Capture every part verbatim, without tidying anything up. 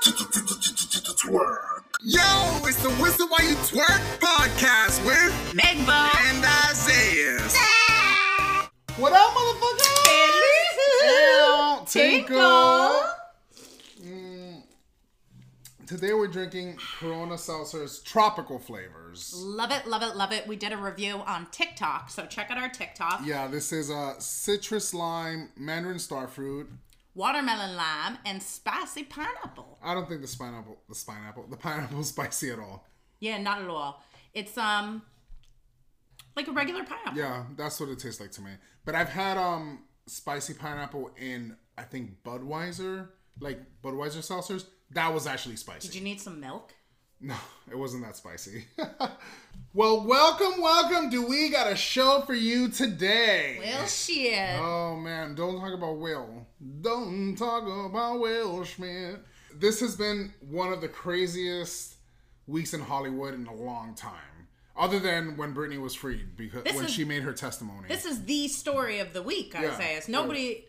Twerk. Yo, it's the Whistle While You Twerk podcast with Megbo and Isaiah. What up, motherfuckers? Tinkle. Mm. Today we're drinking Corona Seltzer's tropical flavors. Love it, love it, love it. We did a review on TikTok, so check out our TikTok. Yeah, this is a citrus lime, mandarin starfruit, watermelon lime, and spicy pineapple. I don't think the pineapple, the pineapple, the pineapple is spicy at all. Yeah, not at all. It's um, like a regular pineapple. Yeah, that's what it tastes like to me. But I've had um, spicy pineapple in, I think, Budweiser, like Budweiser seltzers. That was actually spicy. Did you need some milk? No, it wasn't that spicy. Well, welcome, welcome. Do we got a show for you today? Well, shit. Oh, man. Don't talk about Will. Don't talk about Will Smith. This has been one of the craziest weeks in Hollywood in a long time. Other than when Britney was freed, because this when is, she made her testimony. This is the story of the week, I yeah, say. It's nobody,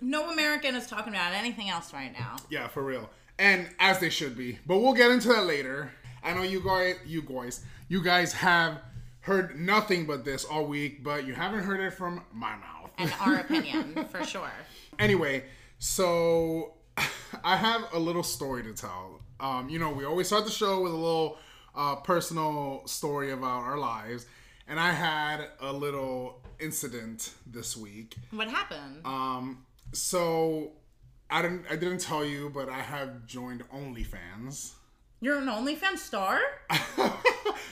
no American is talking about anything else right now. Yeah, for real. And as they should be. But we'll get into that later. I know you guys, you guys, you guys have heard nothing but this all week, but you haven't heard it from my mouth. And our opinion, for sure. Anyway, so I have a little story to tell. Um, you know, we always start the show with a little uh, personal story about our lives. And I had a little incident this week. What happened? Um, so I didn't, I didn't tell you, but I have joined OnlyFans. You're an OnlyFans star? I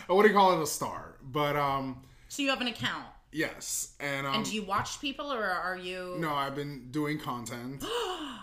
wouldn't call it a star, but um. So you have an account? Yes, and um, and do you watch people or are you? No, I've been doing content,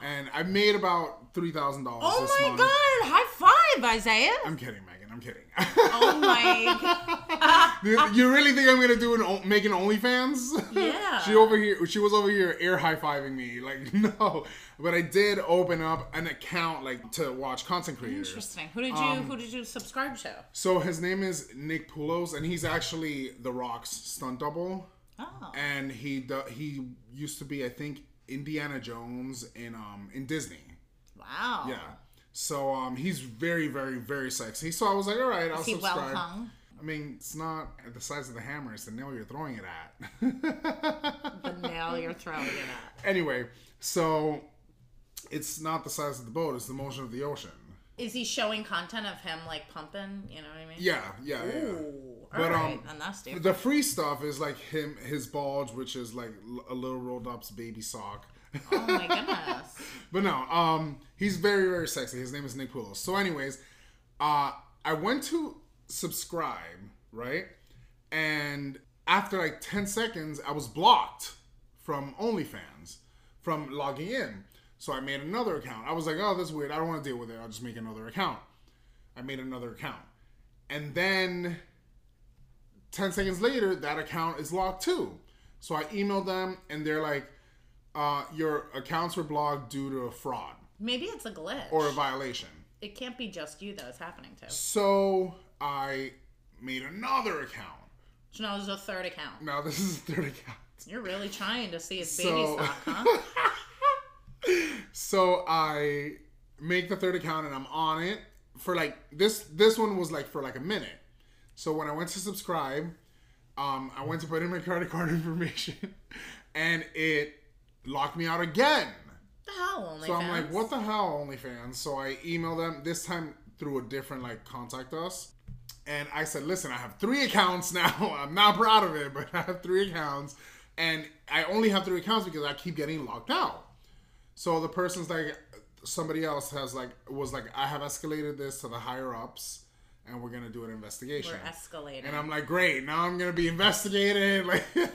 and I made about three thousand dollars. Oh this my month. God! High five, Isaiah! I'm kidding, Megan. I'm kidding. Oh my! you, you really think I'm gonna do an make an OnlyFans? Yeah. she over here. She was over here air high fiving me. Like no, but I did open up an account like to watch content creators. Interesting. Who did you um, Who did you subscribe to? So his name is Nick Pulos, and he's actually The Rock's stunt double. Oh. And he he used to be, I think, Indiana Jones in um in Disney. Wow. Yeah. So um he's very very very sexy. So I was like, all right, I'll is he subscribe. Well hung? I mean, it's not the size of the hammer; it's the nail you're throwing it at. The nail you're throwing it at. Anyway, so it's not the size of the boat; it's the motion of the ocean. Is he showing content of him like pumping? You know what I mean? Yeah, yeah, yeah. Ooh. But, all right, um, nasty. The free stuff is like him, his bulge, which is like a little rolled up's baby sock. Oh my goodness! But no, um, he's very, very sexy. His name is Nick Pulos. So, anyways, uh, I went to subscribe, right, and after like ten seconds, I was blocked from OnlyFans from logging in. So I made another account. I was like, oh, that's weird. I don't want to deal with it. I'll just make another account. I made another account, and then ten seconds later, that account is locked too. So I emailed them and they're like, uh, your accounts were blocked due to a fraud. Maybe it's a glitch. Or a violation. It can't be just you that it's happening to. So I made another account. So now there's a third account. Now this is a third account. You're really trying to see his baby so, sock, huh? So I make the third account and I'm on it for like, this, this one was like for like a minute. So when I went to subscribe, um, I went to put in my credit card information, and it locked me out again. The hell, OnlyFans. So I'm like, what the hell, OnlyFans? So I emailed them this time through a different like contact us, and I said, listen, I have three accounts now. I'm not proud of it, but I have three accounts, and I only have three accounts because I keep getting locked out. So the person's like, somebody else has like was like, I have escalated this to the higher ups. And we're going to do an investigation. We're escalating. And I'm like, great. Now I'm going to be investigated. Like, am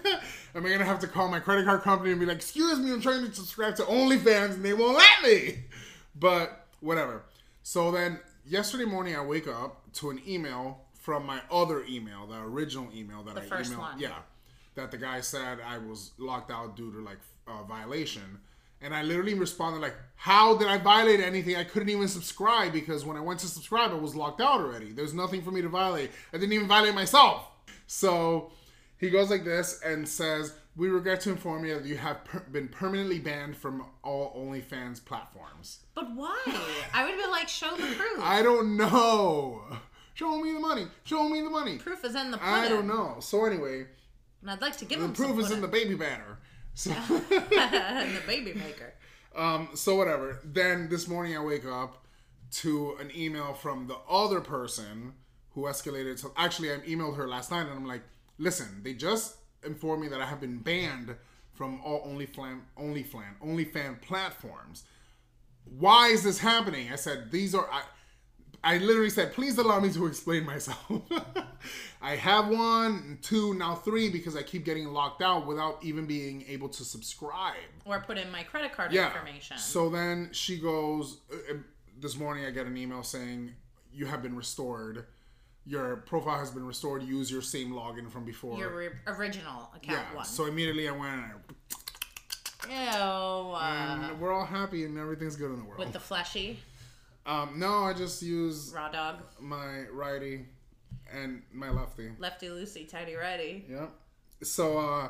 I going to have to call my credit card company and be like, excuse me, I'm trying to subscribe to OnlyFans and they won't let me. But whatever. So then yesterday morning, I wake up to an email from my other email, the original email that the I first emailed. One. Yeah. That the guy said I was locked out due to like a violation. And I literally responded like, how did I violate anything? I couldn't even subscribe because when I went to subscribe, I was locked out already. There's nothing for me to violate. I didn't even violate myself. So he goes like this and says, We regret to inform you that you have per- been permanently banned from all OnlyFans platforms. But why? I would have been like, show the proof. I don't know. Show me the money. Show me the money. Proof is in the pudding. I don't know. So anyway. And I'd like to give the him proof some proof is in the baby banner. So the baby maker. Um, so whatever. Then this morning I wake up to an email from the other person who escalated. So actually, I emailed her last night and I'm like, listen, they just informed me that I have been banned from all OnlyFan, OnlyFan, OnlyFan platforms. Why is this happening? I said, these are, I, I literally said, please allow me to explain myself. I have one, two, now three, because I keep getting locked out without even being able to subscribe. Or put in my credit card yeah. information. So then she goes, this morning I get an email saying, you have been restored. Your profile has been restored. Use your same login from before. Your re- original account yeah. one. So immediately I went and I... Ew. Uh, and we're all happy and everything's good in the world. With the fleshy? Um, no, I just use... Raw dog? My righty and my lefty. Lefty loosey, tighty righty. Yep. So, uh...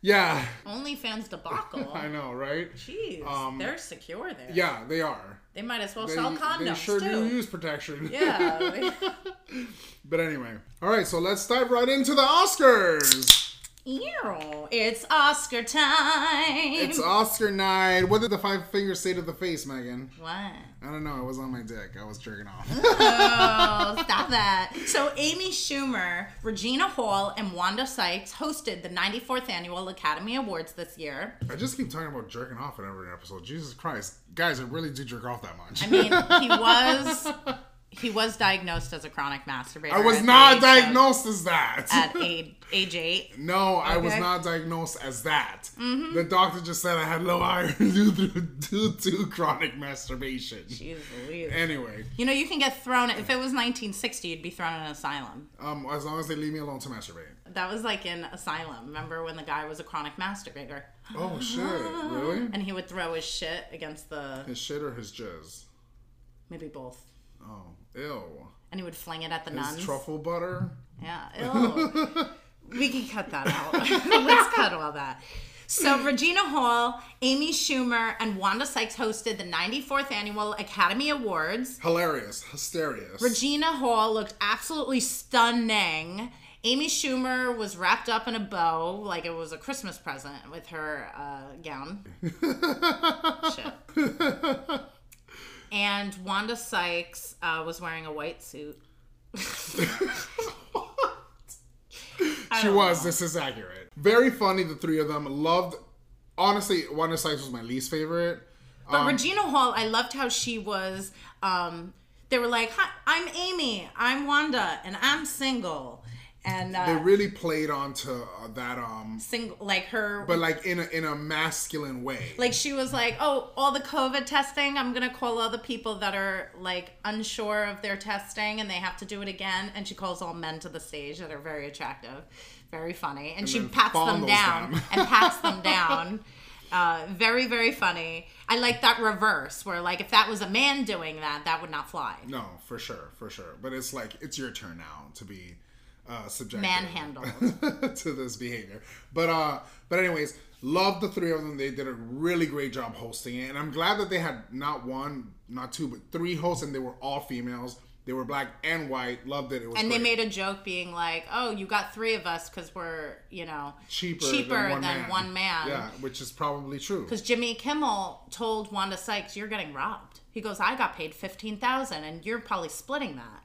yeah. OnlyFans debacle. I know, right? Jeez. Um, they're secure there. Yeah, they are. They might as well they, sell condoms, They sure too. do use protection. Yeah. They... But anyway. All right, so let's dive right into the Oscars. Ew. It's Oscar time. It's Oscar night. What did the five fingers say to the face, Megan? What? I don't know. It was on my dick. I was jerking off. Oh, stop that. So Amy Schumer, Regina Hall, and Wanda Sykes hosted the ninety-fourth Annual Academy Awards this year. I just keep talking about jerking off in every episode. Jesus Christ. Guys, I really do jerk off that much. I mean, he was... He was diagnosed as a chronic masturbator. I was not diagnosed of, as that. At age, age eight? No, okay. I was not diagnosed as that. Mm-hmm. The doctor just said I had low iron due to, due to chronic masturbation. Jeez Louise. Anyway. You know, you can get thrown... If it was nineteen sixty, you'd be thrown in an asylum. Um, as long as they leave me alone to masturbate. That was like in Asylum. Remember when the guy was a chronic masturbator? Oh, shit. Really? And he would throw his shit against the... His shit or his jizz? Maybe both. Oh, ew. And he would fling it at the His nuns. Truffle butter? Yeah, ew. We can cut that out. Let's cut all that. So Regina Hall, Amy Schumer, and Wanda Sykes hosted the ninety-fourth Annual Academy Awards. Hilarious. Hysterious. Regina Hall looked absolutely stunning. Amy Schumer was wrapped up in a bow like it was a Christmas present with her uh, gown. Shit. And Wanda Sykes uh, was wearing a white suit. What? She was. Know. This is accurate. Very funny, the three of them. Loved, honestly, Wanda Sykes was my least favorite. But um, Regina Hall, I loved how she was, um, they were like, hi, I'm Amy, I'm Wanda, and I'm single. And uh, they really played onto uh, that um single, like her, but like in a in a masculine way. Like she was like, oh, all the COVID testing, I'm gonna call all the people that are like unsure of their testing and they have to do it again. And she calls all men to the stage that are very attractive, very funny, and, and she pats them down them. and pats them down. Uh, very very funny. I like that reverse where like if that was a man doing that, that would not fly. No, for sure, for sure. But it's like it's your turn now to be. Uh, subjected manhandled to this behavior, but uh, but anyways, love the three of them. They did a really great job hosting it, and I'm glad that they had not one, not two, but three hosts, and they were all females. They were black and white. Loved it. It was and great. They made a joke being like, "Oh, you got three of us because we're you know cheaper, cheaper than, one, than man. one man." Yeah, which is probably true. Because Jimmy Kimmel told Wanda Sykes, "You're getting robbed." He goes, "I got paid fifteen thousand, and you're probably splitting that."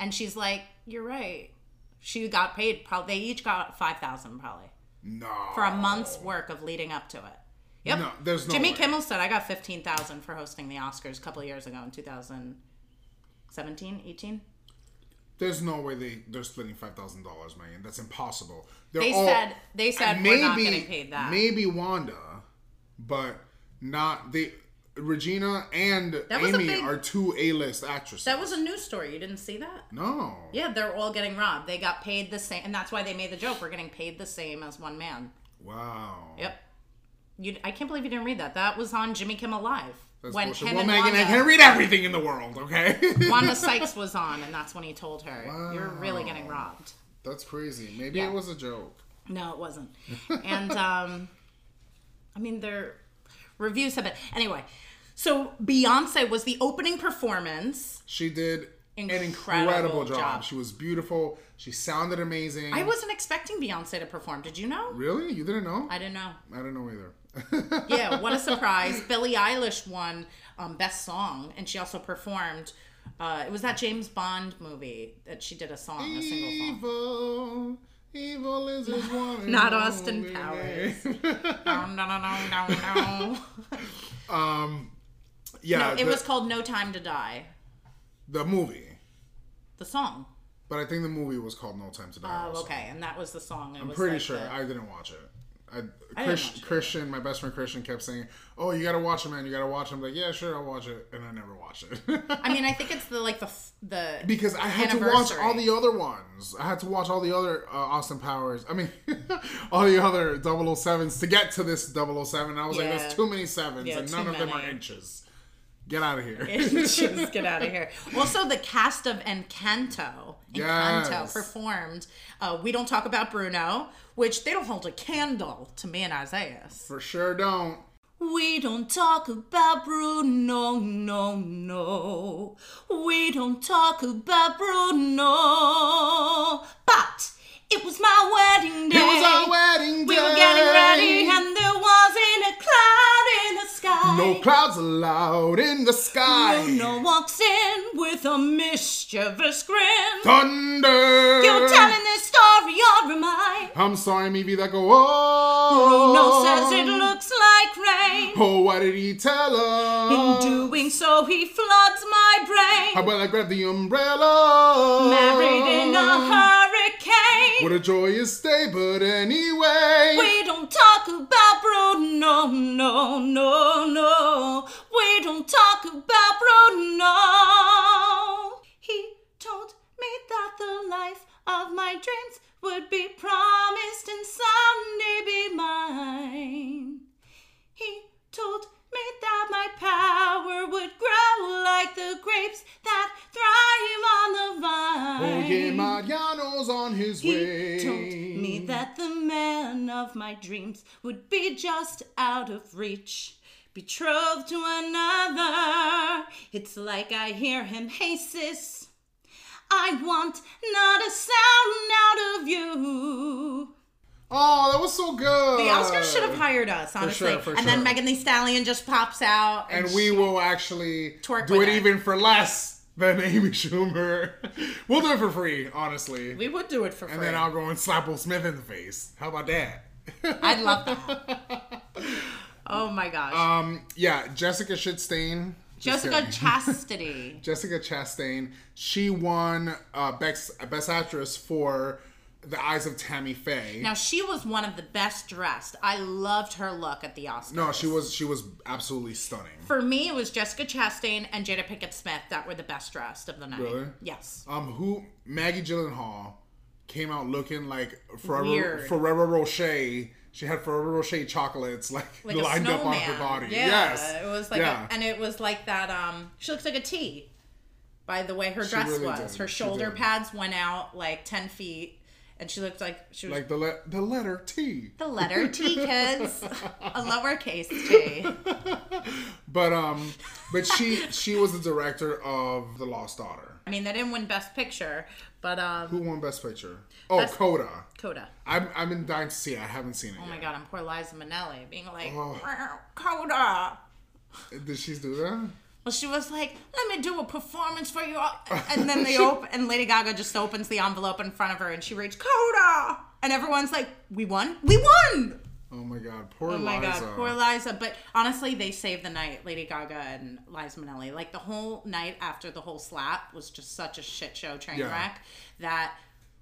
And she's like, "You're right." She got paid, probably, they each got five thousand dollars probably. No. For a month's work of leading up to it. Yep. No, there's no Jimmy way. Kimmel said, I got fifteen thousand dollars for hosting the Oscars a couple of years ago in two thousand seventeen, eighteen. There's no way they, they're splitting five thousand dollars, man. That's impossible. They're they all, said, they said maybe, we're not getting paid that. Maybe Wanda, but not, they... Regina and Amy big, are two A-list actresses. That was a news story. You didn't see that? No. Yeah, they're all getting robbed. They got paid the same. And that's why they made the joke. We're getting paid the same as one man. Wow. Yep. You, I can't believe you didn't read that. That was on Jimmy Kimmel Live. That's when him well, and Megan, Wanda, I can't read everything in the world, okay? Wanda Sykes was on, and that's when he told her, wow. You're really getting robbed. That's crazy. Maybe yeah. It was a joke. No, it wasn't. And um, I mean, their reviews have been... Anyway, so Beyonce was the opening performance. She did incredible an incredible job. job. She was beautiful. She sounded amazing. I wasn't expecting Beyonce to perform. Did you know? Really? You didn't know? I didn't know. I didn't know either. Yeah, what a surprise. Billie Eilish won um, Best Song, and she also performed... Uh, it was that James Bond movie that she did a song, Evil, a single song. Evil is his one. Not Austin Powers. No, no, no, no, no, no. Um, yeah. No, it the, was called No Time to Die. The movie. The song. But I think the movie was called No Time to Die. Oh, also. Okay. And that was the song. It I'm was pretty like sure. The... I didn't watch it. I, I Chris, didn't watch Christian, it. my best friend Christian, kept saying, "Oh, you gotta watch it, man. You gotta watch it." I'm like, "Yeah, sure, I'll watch it," and I never watch it. I mean, I think it's the like the the because I had to watch all the other ones. I had to watch all the other uh, Austin Powers. I mean, all the other double oh sevens to get to this double oh seven. I was yeah. like, "There's too many sevens, yeah, and none of many. them are inches. Get out of here! Inches, get out of here." Also, the cast of Encanto. Encanto yes. performed uh, We Don't Talk About Bruno, which they don't hold a candle to me and Isaiah's. For sure don't. We don't talk about Bruno, no, no. We don't talk about Bruno. But it was my wedding day. It was our wedding day. We were getting ready and there wasn't a cloud in the sky. No clouds allowed in the sky. Bruno walks in with a mischievous grin. Thunder. You're telling this story, or am I? I'm sorry, maybe that go on. Bruno says it looks like rain. Oh, what did he tell us? In doing so, he floods my brain. How about I grab the umbrella? Married in a hurricane. What a joyous day, but anyway. We don't talk about Bruno, no, no, no. We don't talk about Bruno. He told me that the life of my dreams would be promised and someday be mine. He told me that my power would grow like the grapes that thrive on the vine. Jorge Mariano's on his he way. He told me that the man of my dreams would be just out of reach, betrothed to another. It's like I hear him, hey sis, I want not a sound out of you. Oh, that was so good. The Oscars should have hired us, honestly. For sure, for and sure. then Megan Thee Stallion just pops out. And, and we will actually twerk do it, it even for less than Amy Schumer. We'll do it for free, honestly. We would do it for and free. And then I'll go and slap Will Smith in the face. How about that? I'd love that. Oh, my gosh. Um, yeah, Jessica Chastain. Jessica Chastity. Jessica Chastain. She won uh, Best, Best Actress for... The Eyes of Tammy Faye. Now, she was one of the best dressed. I loved her look at the Oscars. No, she was she was absolutely stunning. For me, it was Jessica Chastain and Jada Pinkett Smith that were the best dressed of the night. Really? Yes. Um, who Maggie Gyllenhaal came out looking like Ferrero, Weird. Ferrero Rocher. She had Ferrero Rocher chocolates like, like lined up on her body. Yeah, yes. It was like yeah. a, and it was like that. Um, she looks like a T by the way her dress really was. Did. Her shoulder pads went out like ten feet. And she looked like she was... Like the, le- the letter T. The letter T, kids. A lowercase T. But um, but she she was the director of The Lost Daughter. I mean, they didn't win Best Picture, but... um. Who won Best Picture? Oh, Best... Coda. Coda. I've, I've been dying to see it. I haven't seen it Oh, yet. My God. I'm poor Liza Minnelli being like, oh. Coda. Did she do that? Well, she was like, let me do a performance for you all. And then they open, and Lady Gaga just opens the envelope in front of her, and she reads, Coda! And everyone's like, we won? We won! Oh, my God. Poor Liza. Oh, my Liza. God. Poor Liza. But honestly, they saved the night, Lady Gaga and Liza Minnelli. Like, the whole night after the whole slap was just such a shit show train yeah. wreck that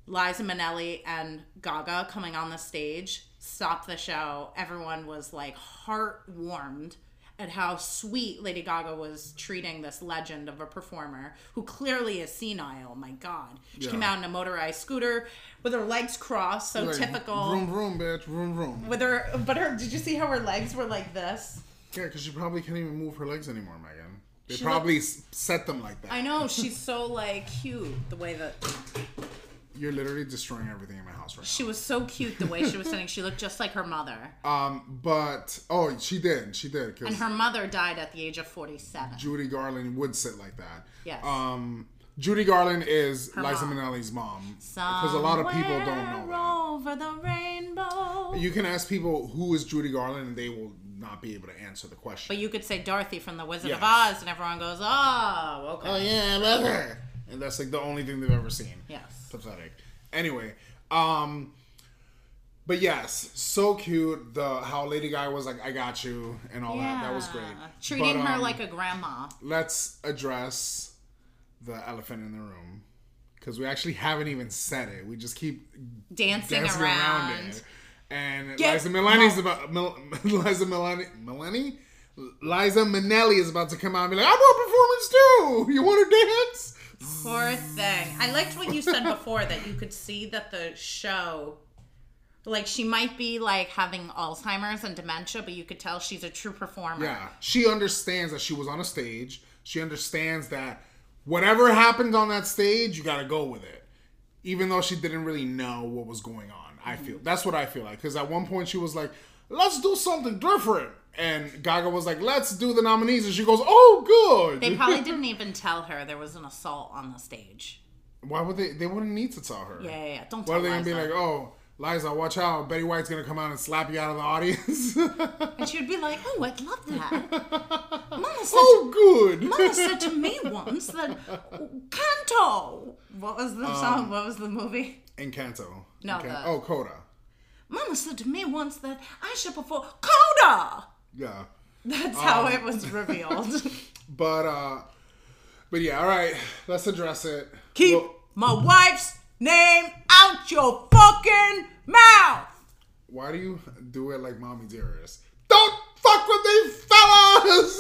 Liza Minnelli and Gaga coming on the stage stopped the show. Everyone was, like, heart-warmed at how sweet Lady Gaga was treating this legend of a performer who clearly is senile. My God. She yeah. came out in a motorized scooter with her legs crossed, so like, typical. Vroom, vroom, bitch, vroom, vroom. With her, but her, did you see how her legs were like this? Yeah, because she probably can't even move her legs anymore, Megan. They she probably looked, set them like that. I know, she's so, like, cute the way that... you're literally destroying everything in my house right now. She was so cute the way she was sitting. She looked just like her mother. Um, but, oh, she did. She did. Cause and her mother died at the age of forty-seven. Judy Garland would sit like that. Yes. Um, Judy Garland is her Liza mom. Minnelli's mom. Because a lot of people don't know over that. The rainbow. You can ask people who is Judy Garland and they will not be able to answer the question. But you could say Dorothy from The Wizard yes. of Oz and everyone goes, oh, okay. Oh, yeah, I love her. And that's like the only thing they've ever seen. Yes. Pathetic. Anyway, um, but yes, so cute. The how Lady Gaga was like, I got you, and all yeah. that. That was great. Treating but, um, her like a grandma. Let's address the elephant in the room. Because we actually haven't even said it. We just keep dancing, dancing around. around it. And Get Liza Minnelli's no. about Mil- Liza Minnelli, Minnelli? Liza Minnelli is about to come out and be like, I want performance too. You want to dance? Poor thing. I liked what you said before that you could see that the show, like she might be like having Alzheimer's and dementia, but you could tell she's a true performer. Yeah, she understands that she was on a stage. She understands that whatever happened on that stage, you got to go with it, even though she didn't really know what was going on. I feel that's what I feel like because at one point she was like, "Let's do something different." And Gaga was like, let's do the nominees. And she goes, oh, good. They probably didn't even tell her there was an assault on the stage. Why would they? They wouldn't need to tell her. Yeah, yeah, yeah. Don't tell her. Why are they going to be like, oh, Liza, watch out. Betty White's going to come out and slap you out of the audience. And she would be like, oh, I'd love that. Mama said oh, good. Mama said to me once that Canto. What was the um, song? What was the movie? Encanto. No. Encanto. The... Oh, Coda. Mama said to me once that I should perform Coda. Yeah. That's how um, it was revealed. But, uh, but yeah, all right. Let's address it. Keep well, my wife's name out your fucking mouth. Why do you do it like Mommy Dearest? Don't fuck with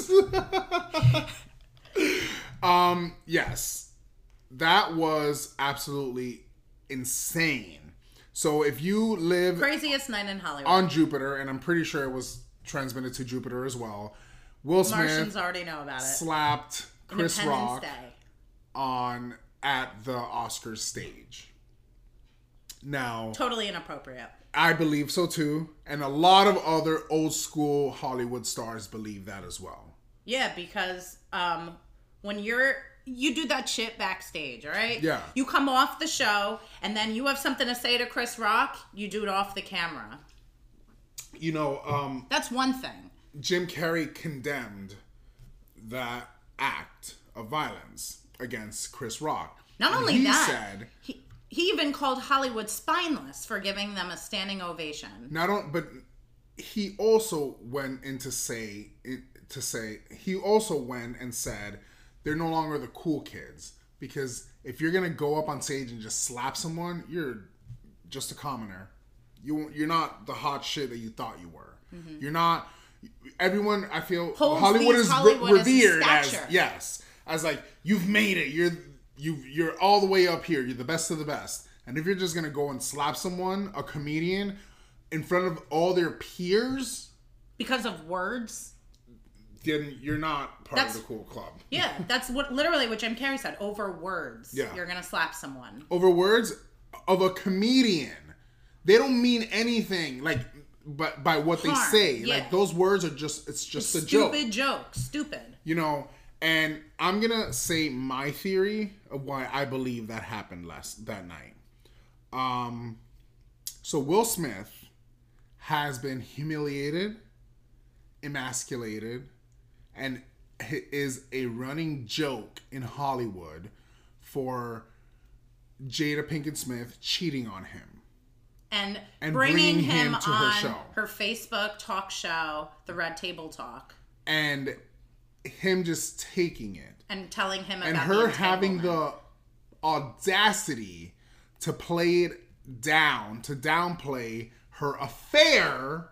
these fellas! um, yes. That was absolutely insane. So if you live... Craziest night in Hollywood. On Jupiter, and I'm pretty sure it was... transmitted to Jupiter as well. Will Smith Martians already know about it. Slapped Chris Rock on at the Oscars stage. Now, totally inappropriate. I believe so too, and a lot of other old school Hollywood stars believe that as well. Yeah, because um, when you're you do that shit backstage, all right? Yeah. You come off the show, and then you have something to say to Chris Rock. You do it off the camera. You know, um, that's one thing. Jim Carrey condemned that act of violence against Chris Rock. Not and only he that, said, he he even called Hollywood spineless for giving them a standing ovation. Not only, but he also went into say to say he also went and said they're no longer the cool kids because if you're gonna go up on stage and just slap someone, you're just a commoner. You, you're not the hot shit that you thought you were. Mm-hmm. You're not... Everyone, I feel... Holds Hollywood is Hollywood re- revered as... Yes. As like, you've made it. You're you've, you're all the way up here. You're the best of the best. And if you're just going to go and slap someone, a comedian, in front of all their peers... Because of words? Then you're not part that's, of the cool club. Yeah. That's what literally what Jim Carrey said. Over words. Yeah. You're going to slap someone. Over words of a comedian. They don't mean anything, like, but by what Harm. they say. Yeah. Like, those words are just, it's just it's a joke. Stupid joke. Stupid. You know, and I'm going to say my theory of why I believe that happened last, that night. Um, so Will Smith has been humiliated, emasculated, and is a running joke in Hollywood for Jada Pinkett Smith cheating on him. And, and bringing, bringing him, him to on her, show. her Facebook talk show, The Red Table Talk. And him just taking it. And telling him about it. And her having the audacity to play it down, to downplay her affair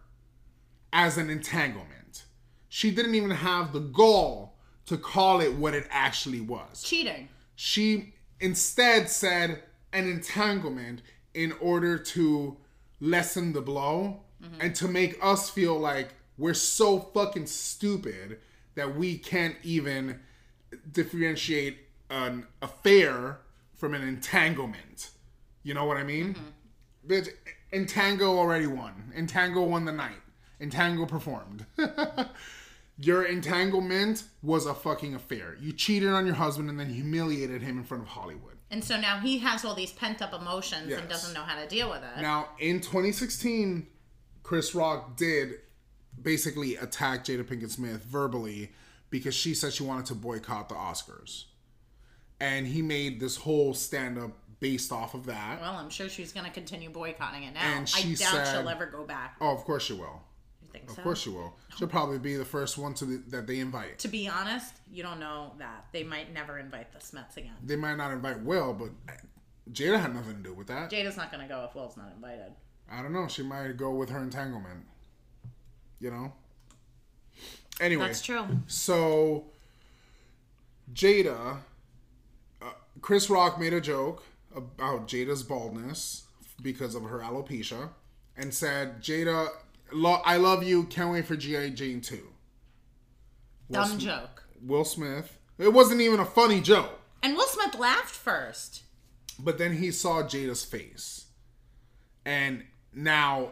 as an entanglement. She didn't even have the gall to call it what it actually was. Cheating. She instead said an entanglement in order to lessen the blow mm-hmm. and to make us feel like we're so fucking stupid that we can't even differentiate an affair from an entanglement. You know what I mean? Mm-hmm. Bitch, Encanto already won. Encanto won the night. Encanto performed. Your entanglement was a fucking affair. You cheated on your husband and then humiliated him in front of Hollywood. And so now he has all these pent-up emotions yes. and doesn't know how to deal with it. Now, in twenty sixteen, Chris Rock did basically attack Jada Pinkett Smith verbally because she said she wanted to boycott the Oscars. And he made this whole stand-up based off of that. Well, I'm sure she's going to continue boycotting it now. And she I doubt said, she'll ever go back. Oh, of course she will. Think of so. course she will. She'll probably be the first one to the, that they invite. To be honest, you don't know that. They might never invite the Smiths again. They might not invite Will, but Jada had nothing to do with that. Jada's not going to go if Will's not invited. I don't know. She might go with her entanglement. You know? Anyway. That's true. So, Jada, uh, Chris Rock made a joke about Jada's baldness because of her alopecia and said, Jada... Lo- I love you. Can't wait for G I Jane two. Will Dumb Sm- joke. Will Smith. It wasn't even a funny joke. And Will Smith laughed first. But then he saw Jada's face. And now,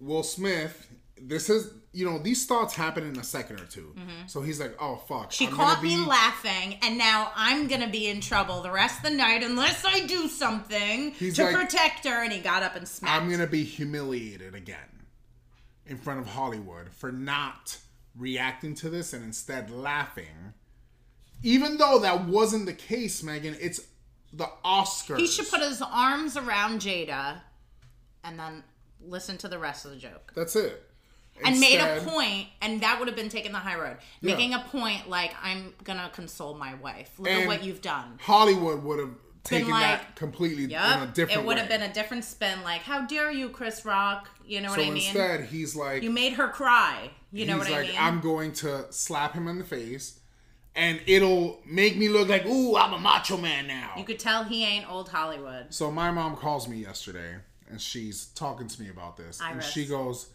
Will Smith, this is, you know, these thoughts happen in a second or two. Mm-hmm. So he's like, oh, fuck. She I'm caught gonna be- me laughing, and now I'm going to be in trouble the rest of the night unless I do something he's to like, protect her. And he got up and smacked. I'm going to be humiliated again. In front of Hollywood for not reacting to this and instead laughing. Even though that wasn't the case, Megan, it's the Oscars. He should put his arms around Jada and then listen to the rest of the joke. That's it. And instead, made a point, and that would have been taking the high road. Making yeah. a point like, I'm going to console my wife. Look and at what you've done. Hollywood would have taken like, that completely yep, in a different It would way. Have been a different spin. Like, how dare you, Chris Rock? You know what so I mean? So instead, he's like... You made her cry. You know what like, I mean? He's like, I'm going to slap him in the face, and it'll make me look like, ooh, I'm a macho man now. You could tell he ain't old Hollywood. So my mom calls me yesterday, and she's talking to me about this. Iris. And she goes,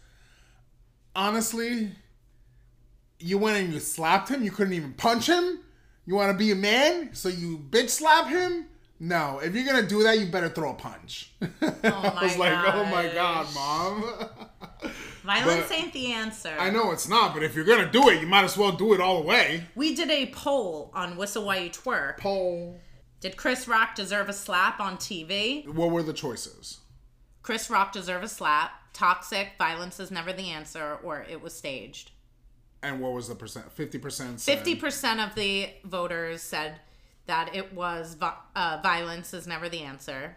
honestly, you went and you slapped him? You couldn't even punch him? You want to be a man? So you bitch slap him? No, if you're going to do that, you better throw a punch. Oh my I was like, gosh. Oh my God, Mom. Violence but ain't the answer. I know it's not, but if you're going to do it, you might as well do it all the way. We did a poll on Whistle While You Twerk. Poll. Did Chris Rock deserve a slap on T V? What were the choices? Chris Rock deserve a slap, toxic, violence is never the answer, or it was staged. And what was the percent? fifty percent said... fifty percent of the voters said... that it was uh, violence is never the answer.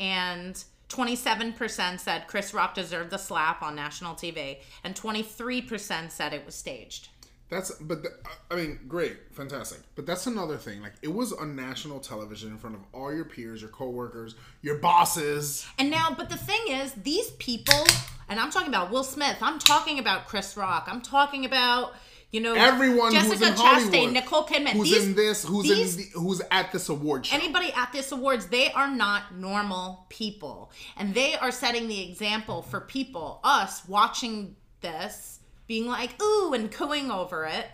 And twenty-seven percent said Chris Rock deserved the slap on national T V. And twenty-three percent said it was staged. That's, but the, I mean, great, fantastic. But that's another thing. Like, it was on national television in front of all your peers, your coworkers, your bosses. And now, but the thing is, these people, and I'm talking about Will Smith, I'm talking about Chris Rock, I'm talking about... You know, everyone Jessica who's in Chastain, Nicole Kidman, who's these, in this, who's these, in the, who's at this award show. Anybody at this awards, they are not normal people, and they are setting the example for people. Us watching this, being like, "Ooh," and cooing over it.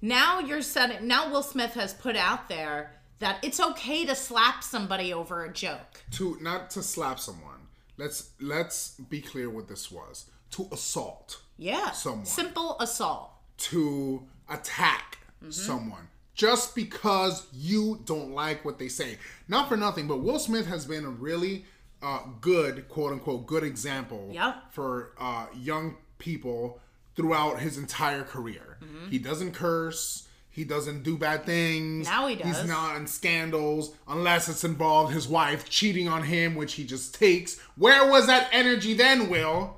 Now you're setting. Now Will Smith has put out there that it's okay to slap somebody over a joke. To not to slap someone. Let's let's be clear what this was. To assault. Yeah. Someone. Simple assault. To attack mm-hmm. someone just because you don't like what they say. Not for nothing, but Will Smith has been a really uh, good, quote unquote, good example yep. for uh, young people throughout his entire career. Mm-hmm. He doesn't curse. He doesn't do bad things. Now he does. He's not in scandals unless it's involved his wife cheating on him, which he just takes. Where was that energy then, Will?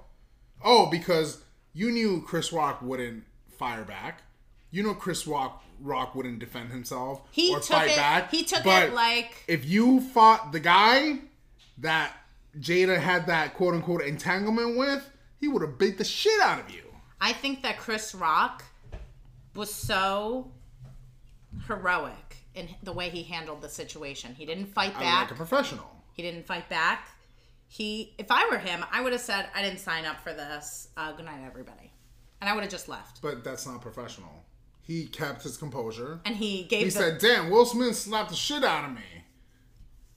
Oh, because you knew Chris Rock wouldn't fire back. You know Chris Rock Rock wouldn't defend himself he or fight it, back. He took but it like... If you fought the guy that Jada had that quote-unquote entanglement with, he would have beat the shit out of you. I think that Chris Rock was so heroic in the way he handled the situation. He didn't fight back. Like a professional. He didn't fight back. He, if I were him, I would have said, I didn't sign up for this. Uh, good night, everybody. And I would have just left. But that's not professional. He kept his composure. And he gave He the... said, damn, Will Smith slapped the shit out of me.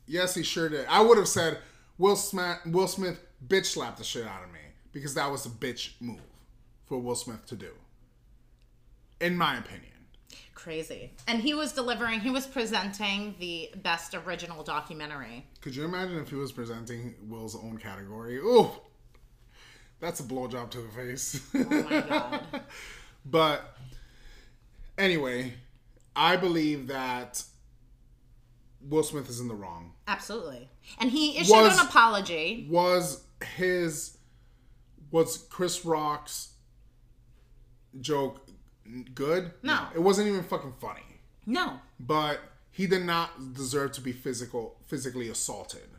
Yes, he sure did. I would have said Will Smith, Will Smith bitch slapped the shit out of me, because that was a bitch move for Will Smith to do. In my opinion. Crazy. And he was delivering, he was presenting the best original documentary. Could you imagine if he was presenting Will's own category? Ooh, that's a blowjob to the face. Oh my God. But anyway, I believe that Will Smith is in the wrong. Absolutely. And he issued was, an apology. Was his, was Chris Rock's joke good? No. It wasn't even fucking funny. No. But he did not deserve to be physical, physically assaulted.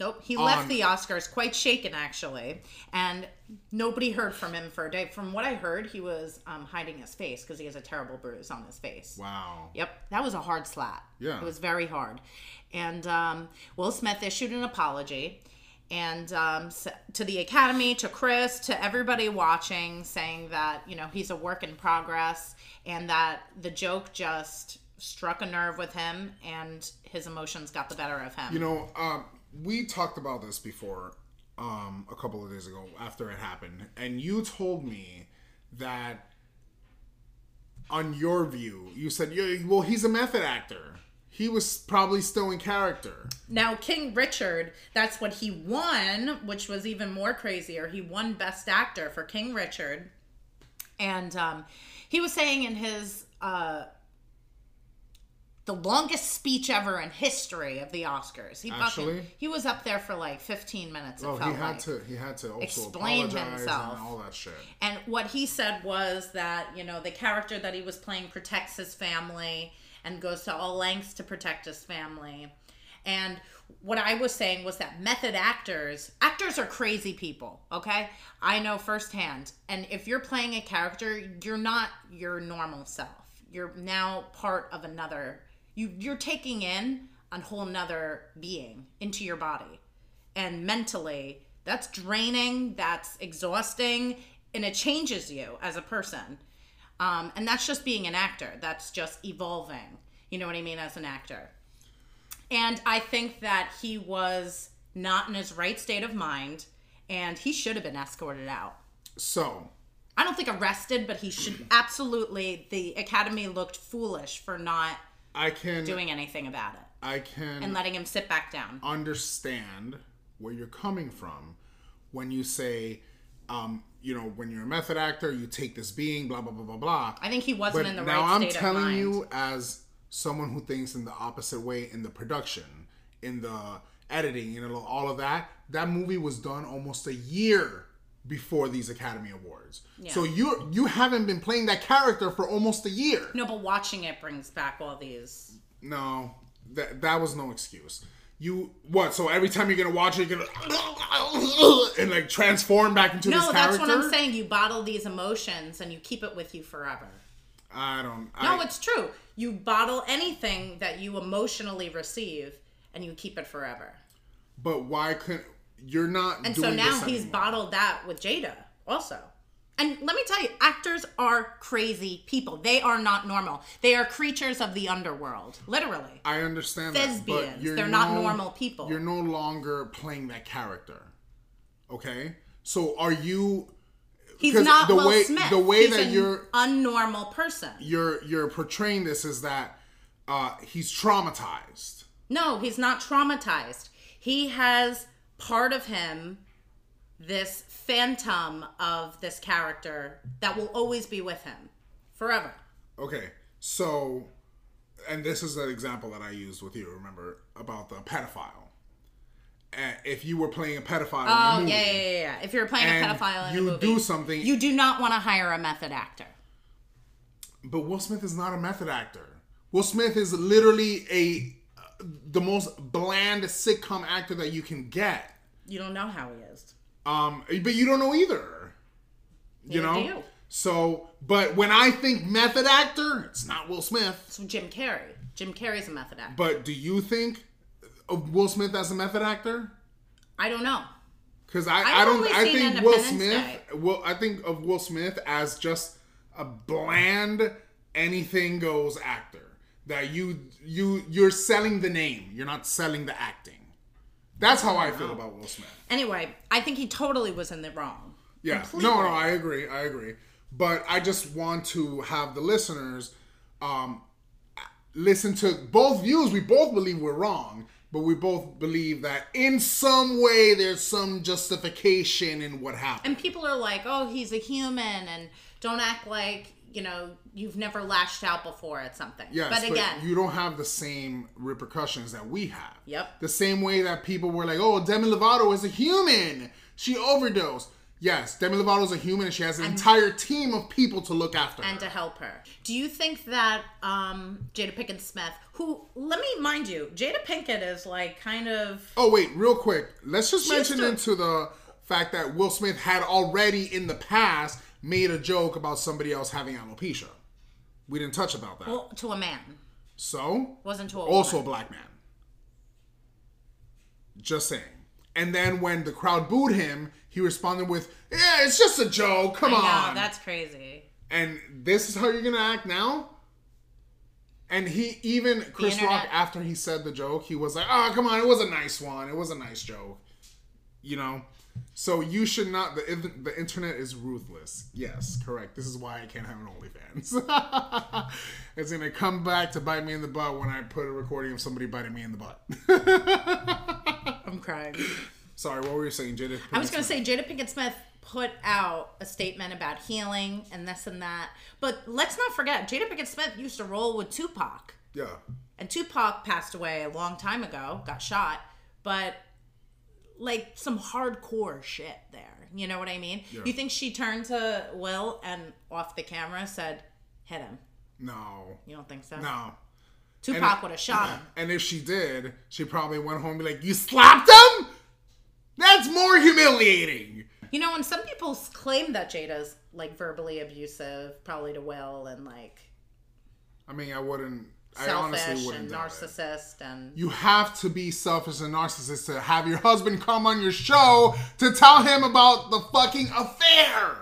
Nope. He on, left the Oscars quite shaken, actually. And nobody heard from him for a day. From what I heard, he was um, hiding his face because he has a terrible bruise on his face. Wow. Yep. That was a hard slap. Yeah. It was very hard. And um, Will Smith issued an apology. And um, to the Academy, to Chris, to everybody watching, saying that, you know, he's a work in progress and that the joke just struck a nerve with him and his emotions got the better of him. You know, uh, we talked about this before um, a couple of days ago after it happened. And you told me that on your view, you said, yeah, well, he's a method actor. He was probably still in character. Now, King Richard, that's what he won, which was even more crazier. He won Best Actor for King Richard. And um, he was saying in his, uh, the longest speech ever in history of the Oscars. He Actually? Fucking, he was up there for like fifteen minutes. Oh, well, he had like. to, he had to also explain himself and all that shit. And what he said was that, you know, the character that he was playing protects his family and goes to all lengths to protect his family. And what I was saying was that method actors, actors are crazy people, okay? I know firsthand. And if you're playing a character, you're not your normal self. You're now part of another, you, you're taking in a whole nother being into your body. And mentally, that's draining, that's exhausting, and it changes you as a person. Um, and that's just being an actor. That's just evolving. You know what I mean? As an actor. And I think that he was not in his right state of mind, and he should have been escorted out. So. I don't think arrested, but he should absolutely, the Academy looked foolish for not I can, doing anything about it. I can. And letting him sit back down. Understand where you're coming from when you say, um, you know, when you're a method actor, you take this being, blah, blah, blah, blah, blah. I think he wasn't but in the right state of mind. Now I'm telling you as someone who thinks in the opposite way in the production, in the editing, you know, all of that. That movie was done almost a year before these Academy Awards. Yeah. So you you haven't been playing that character for almost a year. No, but watching it brings back all these. No, that that was no excuse. You, what, so every time you're going to watch it, you're going to, and like transform back into no, this character? No, that's what I'm saying. You bottle these emotions and you keep it with you forever. I don't. No, I, it's true. You bottle anything that you emotionally receive and you keep it forever. But why couldn't, you're not and doing so now this he's anymore. Bottled that with Jada also. And let me tell you, actors are crazy people. They are not normal. They are creatures of the underworld, literally. I understand Thesbians. That, but they're no, not normal people. You're no longer playing that character, okay? So are you? He's not the Will way, Smith. The way he's that an you're unnormal person. You're you're portraying this is that uh, he's traumatized. No, he's not traumatized. He has part of him. This phantom of this character that will always be with him forever. Okay, so, and this is that example that I used with you, remember, about the pedophile. And if you were playing a pedophile oh, in a movie. Oh, yeah, yeah, yeah. If you were playing a pedophile in a movie. You do something. You do not want to hire a method actor. But Will Smith is not a method actor. Will Smith is literally a the most bland sitcom actor that you can get. You don't know how he is. Um, but you don't know either, you Neither know? Do you. So, but when I think method actor, it's not Will Smith. It's Jim Carrey. Jim Carrey's a method actor. But do you think of Will Smith as a method actor? I don't know. Because I, I don't, I think Will Smith, Will, I think of Will Smith as just a bland, anything goes actor. That you you you're selling the name. You're not selling the acting. That's how I feel about Will Smith. Anyway, I think he totally was in the wrong. Yeah. Completely. No, no, I agree. I agree. But I just want to have the listeners um, listen to both views. We both believe we're wrong, but we both believe that in some way there's some justification in what happened. And people are like, oh, he's a human, and don't act like, you know, you've never lashed out before at something. Yes, but again, but you don't have the same repercussions that we have. Yep. The same way that people were like, oh, Demi Lovato is a human. She overdosed. Yes, Demi Lovato's a human, and she has an and, entire team of people to look after and her. And to help her. Do you think that um, Jada Pinkett Smith, who, let me mind you, Jada Pinkett is like kind of... Oh, wait, real quick. Let's just mention to, into the fact that Will Smith had already in the past made a joke about somebody else having alopecia. We didn't touch about that. Well, to a man. So? Wasn't to a Also woman. A black man. Just saying. And then when the crowd booed him, he responded with, yeah, it's just a joke. Come I on. Know, that's crazy. And this is how you're going to act now? And he, even Chris Rock, after he said the joke, he was like, oh, come on. It was a nice one. It was a nice joke. You know? So you should not, the, the internet is ruthless. Yes, correct. This is why I can't have an OnlyFans. It's going to come back to bite me in the butt when I put a recording of somebody biting me in the butt. I'm crying. Sorry, what were you saying, Jada Pinkett Smith? I was going to say, Jada Pinkett Smith put out a statement about healing and this and that. But let's not forget, Jada Pinkett Smith used to roll with Tupac. Yeah. And Tupac passed away a long time ago, got shot. But, like, some hardcore shit there. You know what I mean? Yeah. You think she turned to Will and off the camera said, hit him? No. You don't think so? No. Tupac would have shot yeah. him. And if she did, she probably went home and be like, you slapped him? That's more humiliating. You know, and some people claim that Jada's, like, verbally abusive, probably to Will, and, like... I mean, I wouldn't... I honestly wouldn't doubt it. Selfish and narcissist and... You have to be selfish and narcissist to have your husband come on your show to tell him about the fucking affair.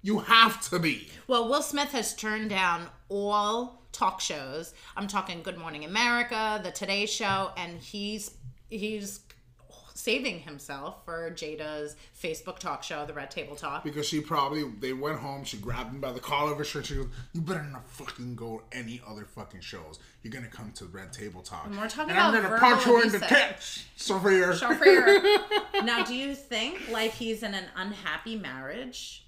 You have to be. Well, Will Smith has turned down all talk shows. I'm talking Good Morning America, The Today Show, and he's he's... saving himself for Jada's Facebook talk show, The Red Table Talk. Because she probably, they went home, she grabbed him by the collar of her shirt, she goes, you better not fucking go to any other fucking shows. You're gonna come to Red Table Talk. And we're talking and about I'm gonna punch her in the tits. Chauffeur. Chauffeur. Now, do you think, like, he's in an unhappy marriage?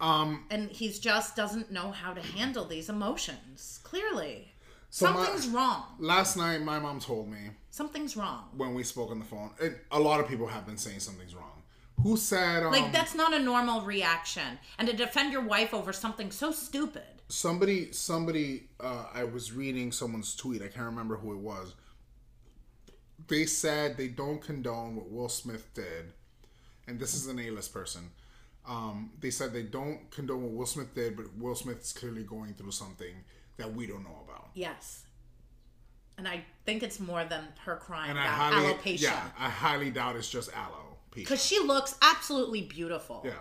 Um. And he just doesn't know how to handle these emotions, clearly. So Something's my, wrong. Last night, my mom told me. Something's wrong. When we spoke on the phone. It, a lot of people have been saying something's wrong. Who said... Um, like, that's not a normal reaction. And to defend your wife over something so stupid. Somebody, somebody, uh, I was reading someone's tweet. I can't remember who it was. They said they don't condone what Will Smith did. And this is an A-list person. Um, they said they don't condone what Will Smith did, but Will Smith's clearly going through something that we don't know about. Yes. And I think it's more than her crying and about highly, alopecia. Yeah, I highly doubt it's just alopecia. Because she looks absolutely beautiful. Yeah.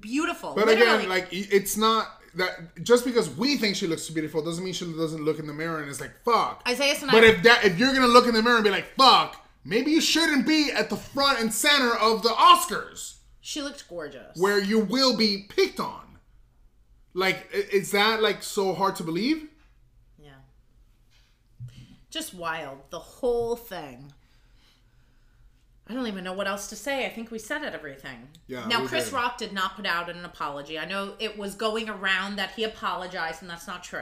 Beautiful. But literally. Again, like, it's not that just because we think she looks beautiful doesn't mean she doesn't look in the mirror and it's like, fuck. Isaiah Sinai. But if that if you're going to look in the mirror and be like, fuck, maybe you shouldn't be at the front and center of the Oscars. She looked gorgeous. Where you will be picked on. Like, is that, like, so hard to believe? Yeah. Just wild. The whole thing. I don't even know what else to say. I think we said it, everything. Yeah. Now, Chris did. Rock did not put out an apology. I know it was going around that he apologized, and that's not true.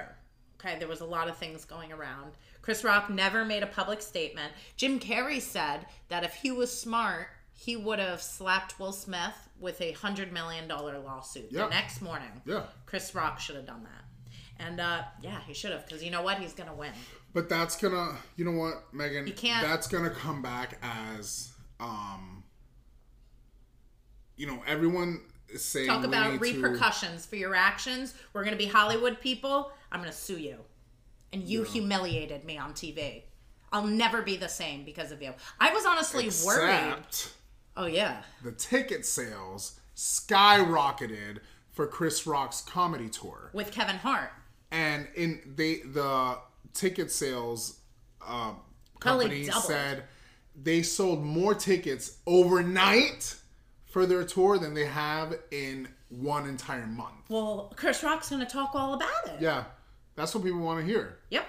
Okay? There was a lot of things going around. Chris Rock never made a public statement. Jim Carrey said that if he was smart, he would have slapped Will Smith with a one hundred million dollars lawsuit yeah. the next morning. Yeah. Chris Rock should have done that. And, uh, yeah, he should have. Because you know what? He's going to win. But that's going to... You know what, Megan? You can't... That's going to come back as... Um, you know, everyone is saying... Talk about repercussions to... for your actions. We're going to be Hollywood people. I'm going to sue you. And you yeah. humiliated me on T V. I'll never be the same because of you. I was honestly Except... worried... Oh, yeah. The ticket sales skyrocketed for Chris Rock's comedy tour. With Kevin Hart. And in they, the ticket sales uh, company said they sold more tickets overnight for their tour than they have in one entire month. Well, Chris Rock's going to talk all about it. Yeah. That's what people want to hear. Yep.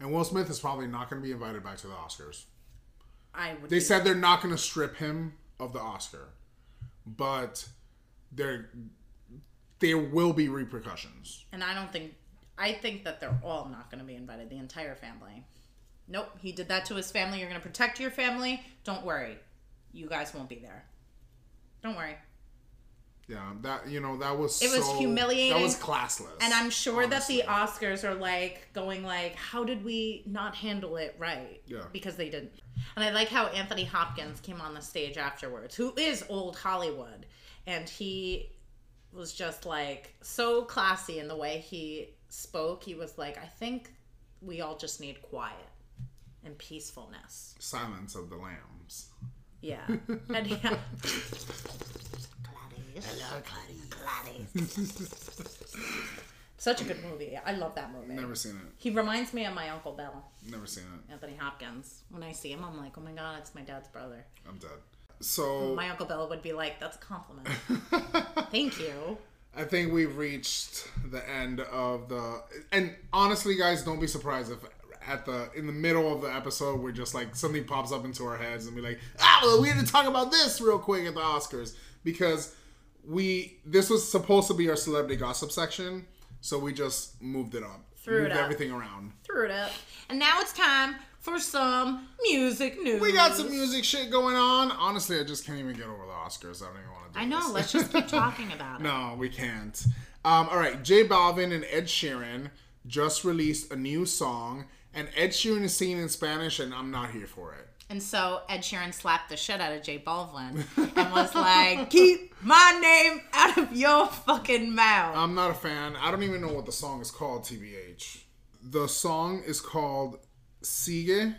And Will Smith is probably not going to be invited back to the Oscars. I would. They said that. They're not going to strip him of the Oscar. But there there will be repercussions. And I don't think... I think that they're all not going to be invited. The entire family. Nope. He did that to his family. You're going to protect your family. Don't worry. You guys won't be there. Don't worry. Yeah, that, you know, that was It so, was humiliating. That was classless. And I'm sure honestly. that the Oscars are like, going like, how did we not handle it right? Yeah. Because they didn't. And I like how Anthony Hopkins came on the stage afterwards, who is old Hollywood. And he was just like, so classy in the way he spoke. He was like, I think we all just need quiet and peacefulness. Silence of the Lambs. Yeah. And yeah. Hello, such a good movie. I love that movie. Never seen it. He reminds me of my Uncle Bill. Never seen it. Anthony Hopkins. When I see him, I'm like, oh my God, it's my dad's brother. I'm dead. So my Uncle Bill would be like, that's a compliment. Thank you. I think we've reached the end of the... And honestly, guys, don't be surprised if at the in the middle of the episode we're just like, something pops up into our heads and we're like, ah, well, we need to talk about this real quick at the Oscars. Because... We this was supposed to be our celebrity gossip section, so we just moved it up. Threw moved it up. everything around. Threw it up. And now it's time for some music news. We got some music shit going on. Honestly, I just can't even get over the Oscars. I don't even want to do I know. This. Let's just keep talking about it. No, we can't. Um, all right. J Balvin and Ed Sheeran just released a new song, and Ed Sheeran is singing in Spanish, and I'm not here for it. And so Ed Sheeran slapped the shit out of J Balvin and was like, keep my name out of your fucking mouth. I'm not a fan. I don't even know what the song is called, T B H. The song is called Sigue,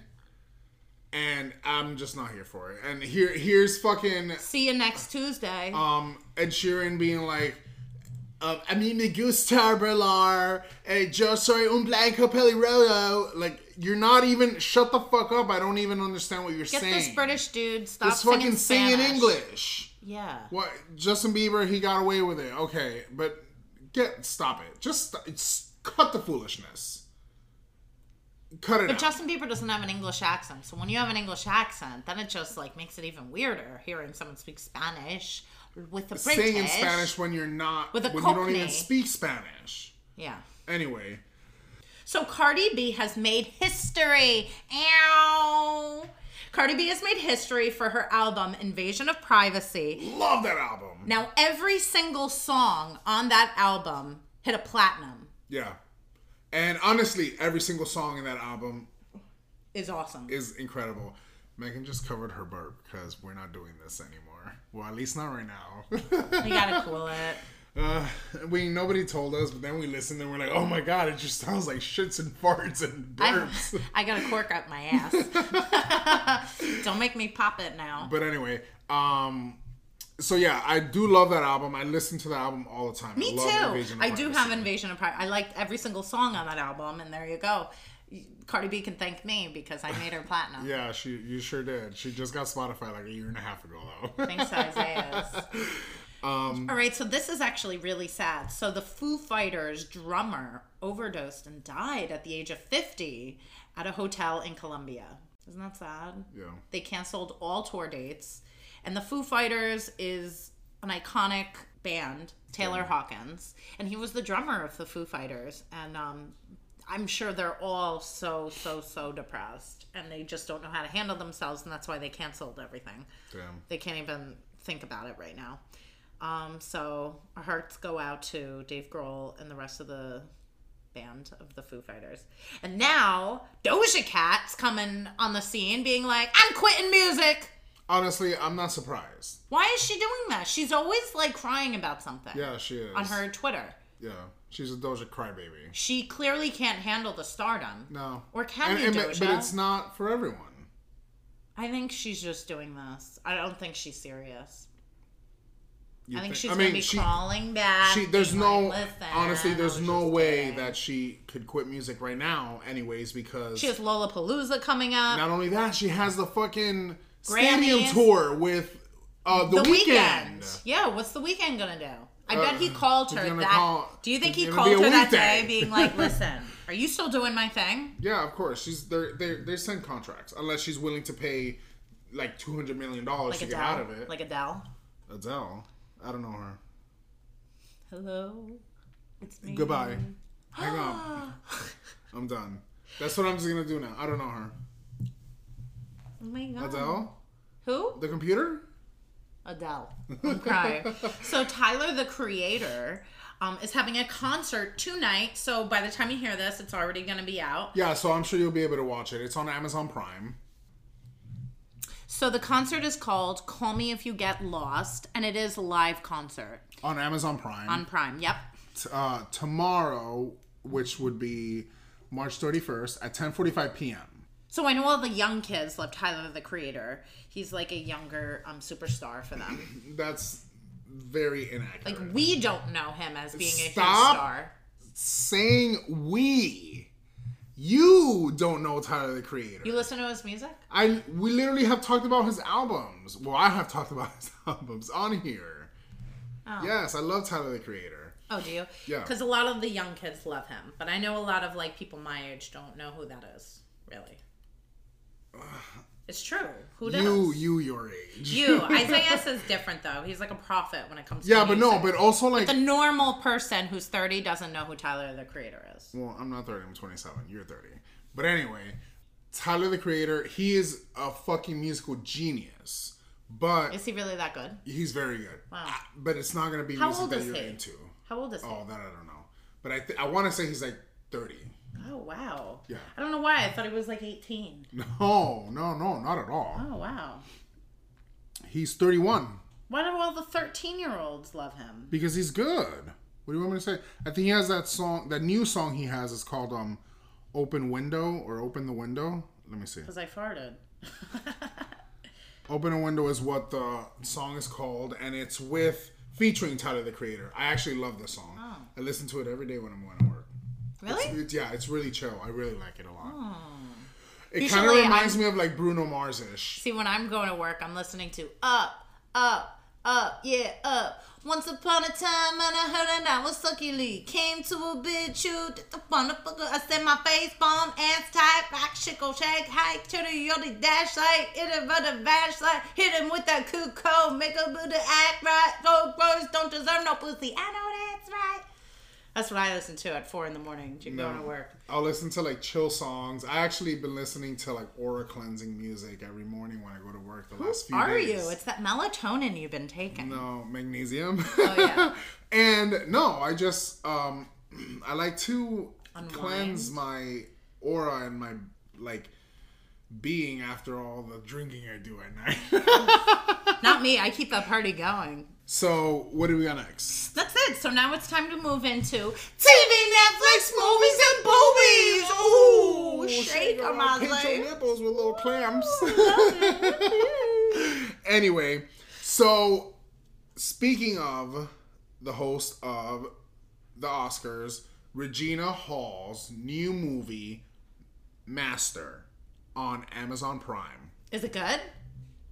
and I'm just not here for it. And here, here's fucking... See you next Tuesday. Um, Ed Sheeran being like, um, I mean, me gusta bailar, eh, yo soy un blanco pelirrojo. Like, you're not even... Shut the fuck up. I don't even understand what you're Get saying. Get this British dude. Stop this singing fucking singing English. Yeah. What? Justin Bieber, he got away with it. Okay. But get... Stop it. Just, stop, just cut the foolishness. Cut it but out. But Justin Bieber doesn't have an English accent. So when you have an English accent, then it just, like, makes it even weirder hearing someone speak Spanish with a British... Singing Spanish when you're not... With a When Cockney. You don't even speak Spanish. Yeah. Anyway... So Cardi B has made history. Ow. Cardi B has made history for her album, Invasion of Privacy. Love that album. Now, every single song on that album hit a platinum. Yeah. And honestly, every single song in that album... Is awesome. Is incredible. Megan just covered her burp because we're not doing this anymore. Well, at least not right now. We gotta cool it. Uh, we nobody told us, but then we listened and we're like, oh my God, it just sounds like shits and farts and burps. I, I got a cork up my ass. Don't make me pop it now. But anyway, um, so yeah, I do love that album. I listen to the album all the time. Me I love too. Invasion of I Privacy. do have Invasion of Privacy. I liked every single song on that album, and there you go. Cardi B can thank me because I made her platinum. Yeah, she you sure did. She just got Spotify like a year and a half ago, though. Thanks to Isaiah's. Um, All right, so this is actually really sad. So the Foo Fighters drummer overdosed and died at the age of fifty at a hotel in Colombia. Isn't that sad? Yeah. They canceled all tour dates. And the Foo Fighters is an iconic band, Taylor yeah. Hawkins. And he was the drummer of the Foo Fighters. And um, I'm sure they're all so, so, so depressed. And they just don't know how to handle themselves. And that's why they canceled everything. Damn. They can't even think about it right now. Um, so our hearts go out to Dave Grohl and the rest of the band of the Foo Fighters. And now Doja Cat's coming on the scene being like, I'm quitting music. Honestly, I'm not surprised. Why is she doing that? She's always like crying about something. Yeah, she is. On her Twitter. Yeah. She's a Doja crybaby. She clearly can't handle the stardom. No. Or can you, Doja? But it's not for everyone. I think she's just doing this. I don't think she's serious. You I think, think she's I mean, gonna be she, crawling back. She, there's no, like, honestly, there's no way doing. that she could quit music right now, anyways, because she has Lollapalooza coming up. Not only that, she has the fucking stadium tour with uh, the, the Weeknd. Weeknd. Yeah, what's the Weeknd gonna do? I uh, bet he called her that. Call, do you think he called her that day, being like, "Listen, are you still doing my thing?" Yeah, of course. She's they're they they send contracts unless she's willing to pay like two hundred million dollars like to Adele? get out of it, like Adele. Adele. I don't know her. Hello, it's me. Goodbye. Hang up. I'm done. That's what I'm just gonna do now. I don't know her. Oh my god. Adele? Who? The computer? Adele. I'm crying. So Tyler, the creator, um, is having a concert tonight. So by the time you hear this, it's already gonna be out. Yeah. So I'm sure you'll be able to watch it. It's on Amazon Prime. So the concert is called Call Me If You Get Lost, and it is a live concert. On Amazon Prime. On Prime, yep. T- uh, tomorrow, which would be March thirty-first at ten forty-five p.m. So I know all the young kids love Tyler, the Creator. He's like a younger um, superstar for them. That's very inaccurate. Like, we don't know him as being Stop a huge star. Stop saying we. You don't know Tyler, the Creator. You listen to his music? I We literally have talked about his albums. Well, I have talked about his albums on here. Oh. Yes, I love Tyler, the Creator. Oh, do you? Yeah. Because a lot of the young kids love him. But I know a lot of, like, people my age don't know who that is, really. Uh, it's true. Who does? You, you, your age. You. Isaias is different, though. He's like a prophet when it comes to yeah, music. Yeah, but no, but also, like... But the normal person who's thirty doesn't know who Tyler, the Creator is. Well, I'm not thirty. I'm twenty-seven. You're thirty. But anyway, Tyler, the Creator, he is a fucking musical genius. But... Is he really that good? He's very good. Wow. But it's not going to be How music that you're he? into. How old is he? Oh, that I don't know. But I th- I want to say he's like thirty. Oh, wow. Yeah. I don't know why. I thought he was like eighteen. No, no, no, not at all. Oh, wow. He's thirty-one. Why do all the thirteen-year-olds love him? Because he's good. What do you want me to say? I think he has that song, that new song he has is called um, Open Window or Open the Window. Let me see. Because I farted. Open a Window is what the song is called, and it's with featuring Tyler, the Creator. I actually love this song. Oh. I listen to it every day when I'm going to work. Really? It's, it's, yeah, it's really chill. I really like it a lot. Oh. It kind of reminds I'm, me of like Bruno Mars-ish. See, when I'm going to work, I'm listening to Up, Up, Up, yeah, Up. Once upon a time, and I heard and I was sucky Lee. Came to a bitch, you did the motherfucker. I said my face bomb, ass tight, rock, shickle, shag, hike, to the yoddy dash light, hit it by the bash light, hit him with that cuckoo, make a Buddha act right, go gross, don't deserve no pussy. I know that's right. That's what I listen to at four in the morning. Going no, to work. I'll listen to like chill songs. I actually been listening to like aura cleansing music every morning when I go to work the Who last few are days. Are you? It's that melatonin you've been taking. No, magnesium. Oh yeah. And no, I just um, I like to Unwind. cleanse my aura and my like being after all the drinking I do at night. Not me. I keep that party going. So, what do we got next? That's it. So now it's time to move into T V, Netflix, movies, and boobies. Ooh, shake on my leg. Pinch your nipples with little clamps. Ooh, anyway, so speaking of the host of the Oscars, Regina Hall's new movie, Master, on Amazon Prime. Is it good?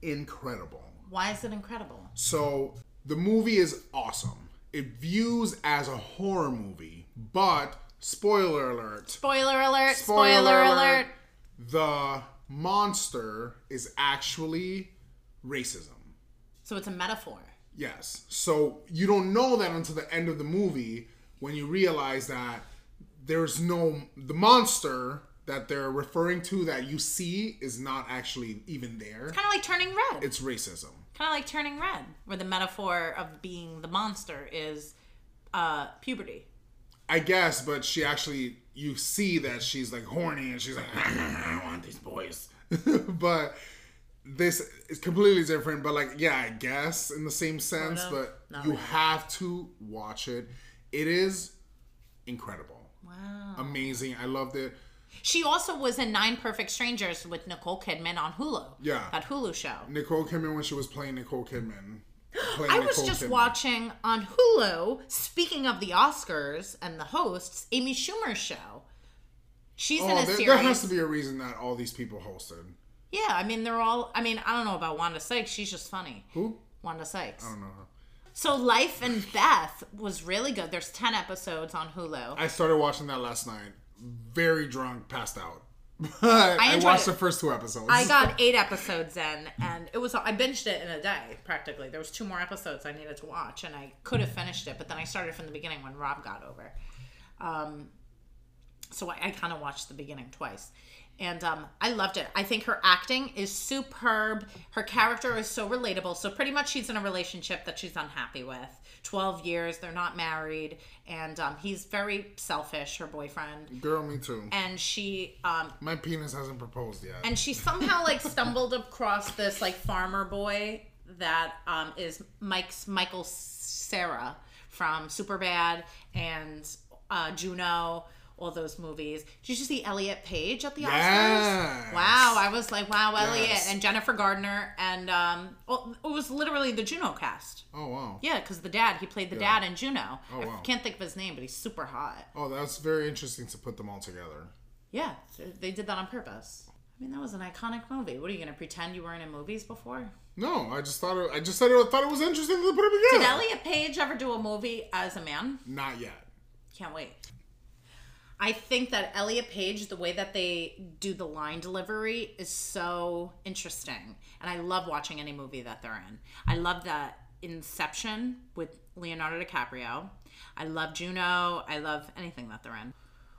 Incredible. Why is it incredible? So... The movie is awesome. It views as a horror movie, but spoiler alert. Spoiler alert. Spoiler, spoiler alert. The monster is actually racism. So it's a metaphor. Yes. So you don't know that until the end of the movie when you realize that there's no... The monster that they're referring to that you see is not actually even there. It's kind of like Turning Red. It's racism. Kind of like Turning Red, where the metaphor of being the monster is uh, puberty. I guess, but she actually, you see that she's like horny and she's like, I want these boys. But this is completely different, but like, yeah, I guess in the same sense, Coda, but you really. have to watch it. It is incredible. Wow. Amazing. I loved it. She also was in Nine Perfect Strangers with Nicole Kidman on Hulu. Yeah. That Hulu show. Nicole Kidman when she was playing Nicole Kidman. I was Nicole just Kidman. watching on Hulu, speaking of the Oscars and the hosts, Amy Schumer's show. She's oh, in a there, series. There has to be a reason that all these people hosted. Yeah, I mean, they're all... I mean, I don't know about Wanda Sykes. She's just funny. Who? Wanda Sykes. I don't know her. So Life and Beth was really good. There's ten episodes on Hulu. I started watching that last night. Very drunk, passed out. I, I watched it. The first two episodes. I got eight episodes in, and it was I binged it in a day, practically. There was two more episodes I needed to watch, and I could have finished it, but then I started from the beginning when Rob got over. Um, so I, I kind of watched the beginning twice. And um, I loved it. I think her acting is superb. Her character is so relatable. So pretty much she's in a relationship that she's unhappy with. twelve years. They're not married. And um, he's very selfish, her boyfriend. Girl, me too. And she... Um, My penis hasn't proposed yet. And she somehow like stumbled across this like farmer boy that um, is Mike's Michael Cera from Superbad and uh, Juno... All those movies. Did you see Elliot Page at the Oscars? Yes. Wow. I was like, wow, Elliot. Yes. And Jennifer Gardner. And um, well, it was literally the Juno cast. Oh, wow. Yeah, because the dad, he played the yeah. dad in Juno. Oh, wow. I can't think of his name, but he's super hot. Oh, that's very interesting to put them all together. Yeah. They did that on purpose. I mean, that was an iconic movie. What, are you going to pretend you weren't in movies before? No, I just thought it, I just thought it, thought it was interesting to put it together. Did Elliot Page ever do a movie as a man? Not yet. Can't wait. I think that Elliot Page, the way that they do the line delivery is so interesting. And I love watching any movie that they're in. I love that Inception with Leonardo DiCaprio. I love Juno. I love anything that they're in.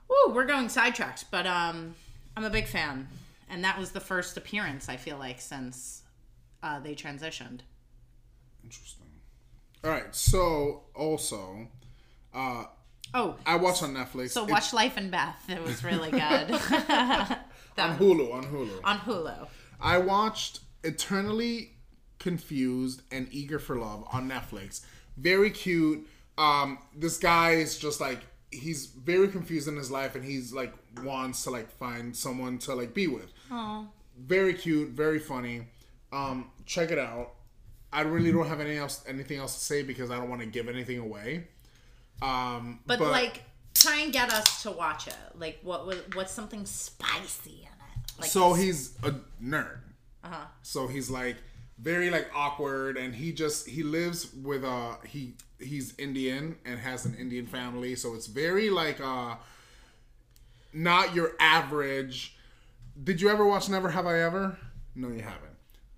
Woo, we're going sidetracked, but um, I'm a big fan. And that was the first appearance, I feel like, since uh, they transitioned. Interesting. All right, so also... Uh, Oh, I watch on Netflix. So watch it's... Life and Beth. It was really good. on Hulu, on Hulu. On Hulu. I watched Eternally Confused and Eager for Love on Netflix. Very cute. Um, this guy is just like, he's very confused in his life and he's like, wants to like find someone to like be with. Aww. Very cute, very funny. Um, check it out. I really don't have any else, anything else to say because I don't want to give anything away. Um, but, but like, try and get us to watch it. Like, what was what's something spicy in it? Like so he's a nerd. Uh huh. So he's like very like awkward, and he just he lives with a he he's Indian and has an Indian family, so it's very like uh not your average. Did you ever watch Never Have I Ever? No, you haven't.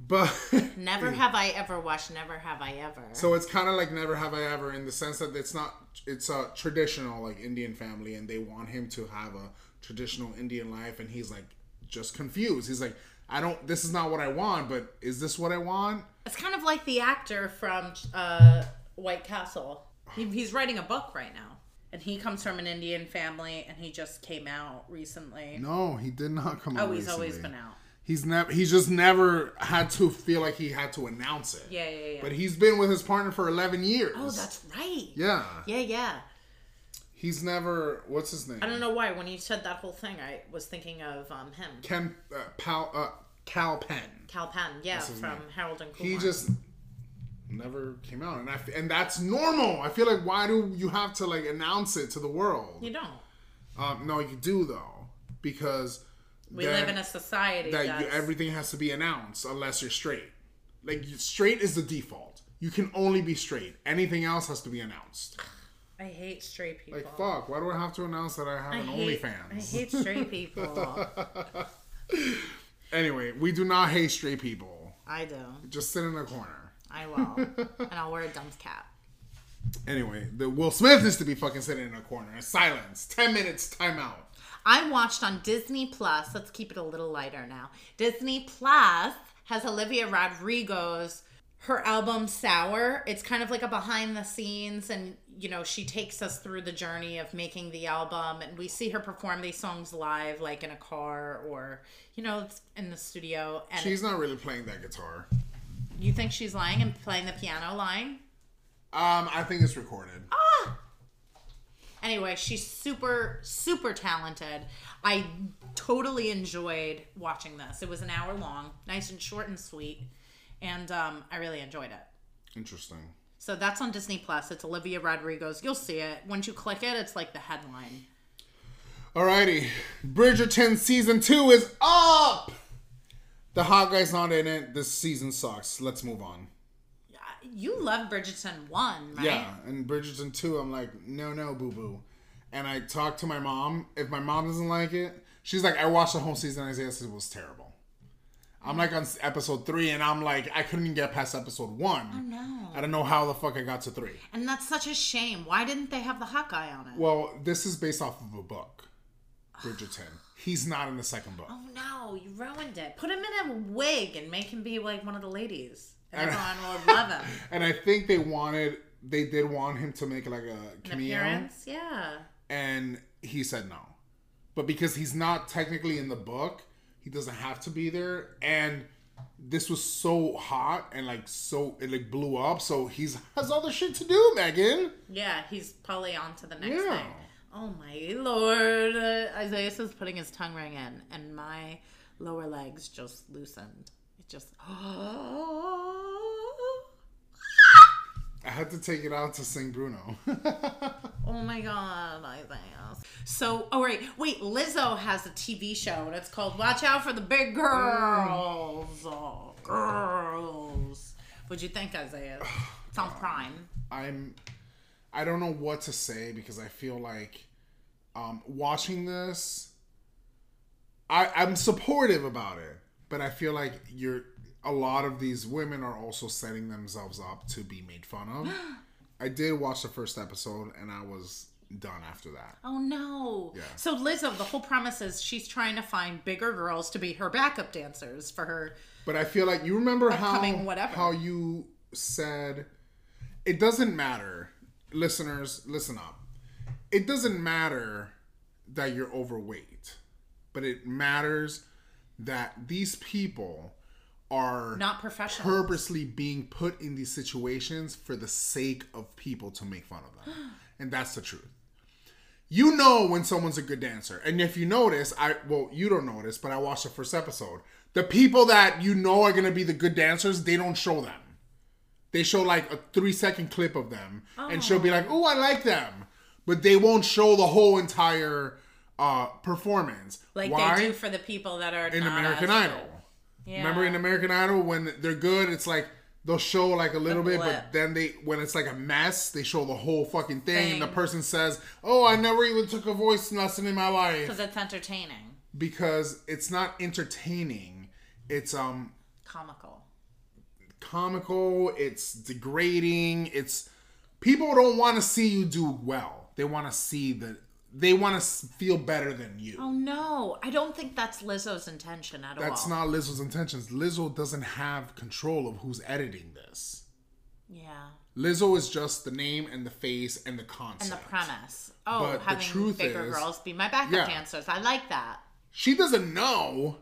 But Never Have I Ever watched Never Have I Ever. So it's kind of like Never Have I Ever in the sense that it's not, it's a traditional like Indian family and they want him to have a traditional Indian life and he's like just confused. He's like, I don't, this is not what I want, but is this what I want? It's kind of like the actor from uh, White Castle. He, he's writing a book right now. And he comes from an Indian family and he just came out recently. No, he did not come out recently. Oh, he's always been out. He's never. He's just never had to feel like he had to announce it. Yeah, yeah, yeah. But he's been with his partner for eleven years. Oh, that's right. Yeah. Yeah, yeah. He's never. What's his name? I don't know why. When you said that whole thing, I was thinking of um, him. Ken uh, Pal uh, Cal Penn. Cal Penn. Yeah, from name. Harold and Kumar. He just never came out, and I, and that's normal. I feel like why do you have to like announce it to the world? You don't. Um, no, you do though, because. We live in a society that you, everything has to be announced unless you're straight. Like straight is the default. You can only be straight. Anything else has to be announced. I hate straight people. Like fuck, why do I have to announce that I have I an hate, OnlyFans? I hate straight people. Anyway, we do not hate straight people. I do. Just sit in a corner. I will, and I'll wear a dunce cap. Anyway, the Will Smith needs to be fucking sitting in a corner. Silence. Ten minutes. Timeout. I watched on Disney Plus, let's keep it a little lighter now. Disney Plus has Olivia Rodrigo's, her album Sour. It's kind of like a behind the scenes and, you know, she takes us through the journey of making the album and we see her perform these songs live like in a car or, you know, in the studio. And she's not really playing that guitar. You think she's lying and playing the piano lying? Um, I think it's recorded. Ah! Anyway, she's super, super talented. I totally enjoyed watching this. It was an hour long, nice and short and sweet, and um, I really enjoyed it. Interesting. So that's on Disney Plus. It's Olivia Rodrigo's. You'll see it. Once you click it, it's like the headline. Alrighty. Bridgerton season two is up! The hot guy's not in it. This season sucks. Let's move on. You love Bridgerton one, right? Yeah, and Bridgerton two, I'm like, no, no, boo-boo. And I talked to my mom. If my mom doesn't like it, she's like, I watched the whole season and I said, this was terrible. I'm like on episode three, and I'm like, I couldn't even get past episode one. Oh, no. I don't know how the fuck I got to three. And that's such a shame. Why didn't they have the hot guy on it? Well, this is based off of a book, Bridgerton. He's not in the second book. Oh, no. You ruined it. Put him in a wig and make him be like one of the ladies. Everyone would love him. And I think they wanted, they did want him to make like a cameo. An appearance, yeah. And he said no. But because he's not technically in the book, he doesn't have to be there. And this was so hot and like so, it like blew up. So he's has other shit to do, Megan. Yeah, he's probably on to the next yeah. thing. Oh my Lord. Uh, Isaiah is putting his tongue ring in and my lower legs just loosened. It just... Oh. I had to take it out to sing Bruno. Oh my God, Isaiah. So, oh right, wait, Lizzo has a T V show and it's called Watch Out for the Big Girls. Oh, girls. What'd you think, Isaiah? It's on Prime. I'm, I don't know what to say because I feel like um, watching this, I, I'm supportive about it, but I feel like you're... A lot of these women are also setting themselves up to be made fun of. I did watch the first episode and I was done after that. Oh no. Yeah. So Lizzo, the whole premise is she's trying to find bigger girls to be her backup dancers for her. But I feel like you remember how, how you said, it doesn't matter. Listeners, listen up. It doesn't matter that you're overweight, but it matters that these people are not professional, purposely being put in these situations for the sake of people to make fun of them. And that's the truth. You know when someone's a good dancer. And if you notice, I well, you don't notice, but I watched the first episode. The people that you know are going to be the good dancers, they don't show them. They show like a three-second clip of them. Oh. And she'll be like, oh, I like them. But they won't show the whole entire uh, performance. Like Why? They do for the people that are in not American us. Idol. Yeah. Remember in American Idol when they're good, it's like they'll show like a little bit, but then they when it's like a mess, they show the whole fucking thing, thing. And the person says, "Oh, I never even took a voice lesson in my life." Because it's entertaining. Because it's not entertaining; it's um comical. Comical. It's degrading. It's people don't want to see you do well. They want to see the. They want to feel better than you. Oh, no. I don't think that's Lizzo's intention at all. That's not Lizzo's intentions. Lizzo doesn't have control of who's editing this. Yeah. Lizzo is just the name and the face and the concept. And the premise. Oh, but having bigger is, girls be my backup yeah. dancers. I like that. She doesn't know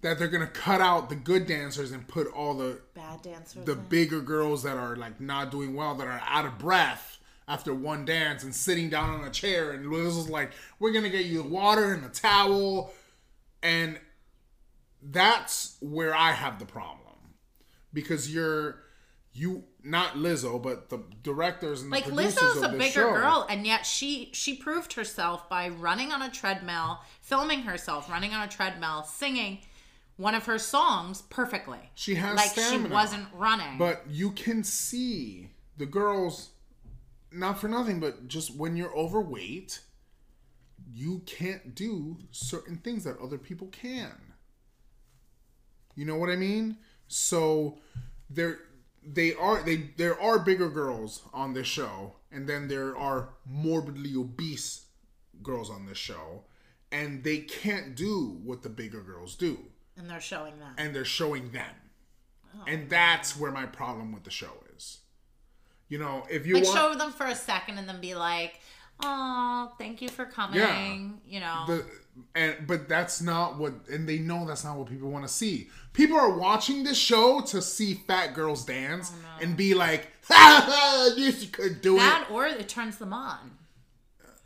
that they're going to cut out the good dancers and put all the... Bad dancers The in. Bigger girls that are like not doing well, that are out of breath. After one dance and sitting down on a chair, and Liz was like, we're going to get you water and a towel. And that's where I have the problem. Because you're, you, not Lizzo, but the directors and the like producers Lizzo's of the show. Like, Lizzo's a bigger girl, and yet she, she proved herself by running on a treadmill, filming herself, running on a treadmill, singing one of her songs perfectly. She has like stamina. Like, she wasn't running. But you can see the girls... Not for nothing, but just when you're overweight, you can't do certain things that other people can. You know what I mean? So there, they are they there are bigger girls on this show, and then there are morbidly obese girls on this show, and they can't do what the bigger girls do. And they're showing them. And they're showing them, oh. And that's where my problem with the show is. You know, if you like want... show them for a second and then be like, "Oh, thank you for coming." Yeah. You know, the, and but that's not what, and they know that's not what people want to see. People are watching this show to see fat girls dance oh, no. and be like, "Ha you could do that, it." That or it turns them on.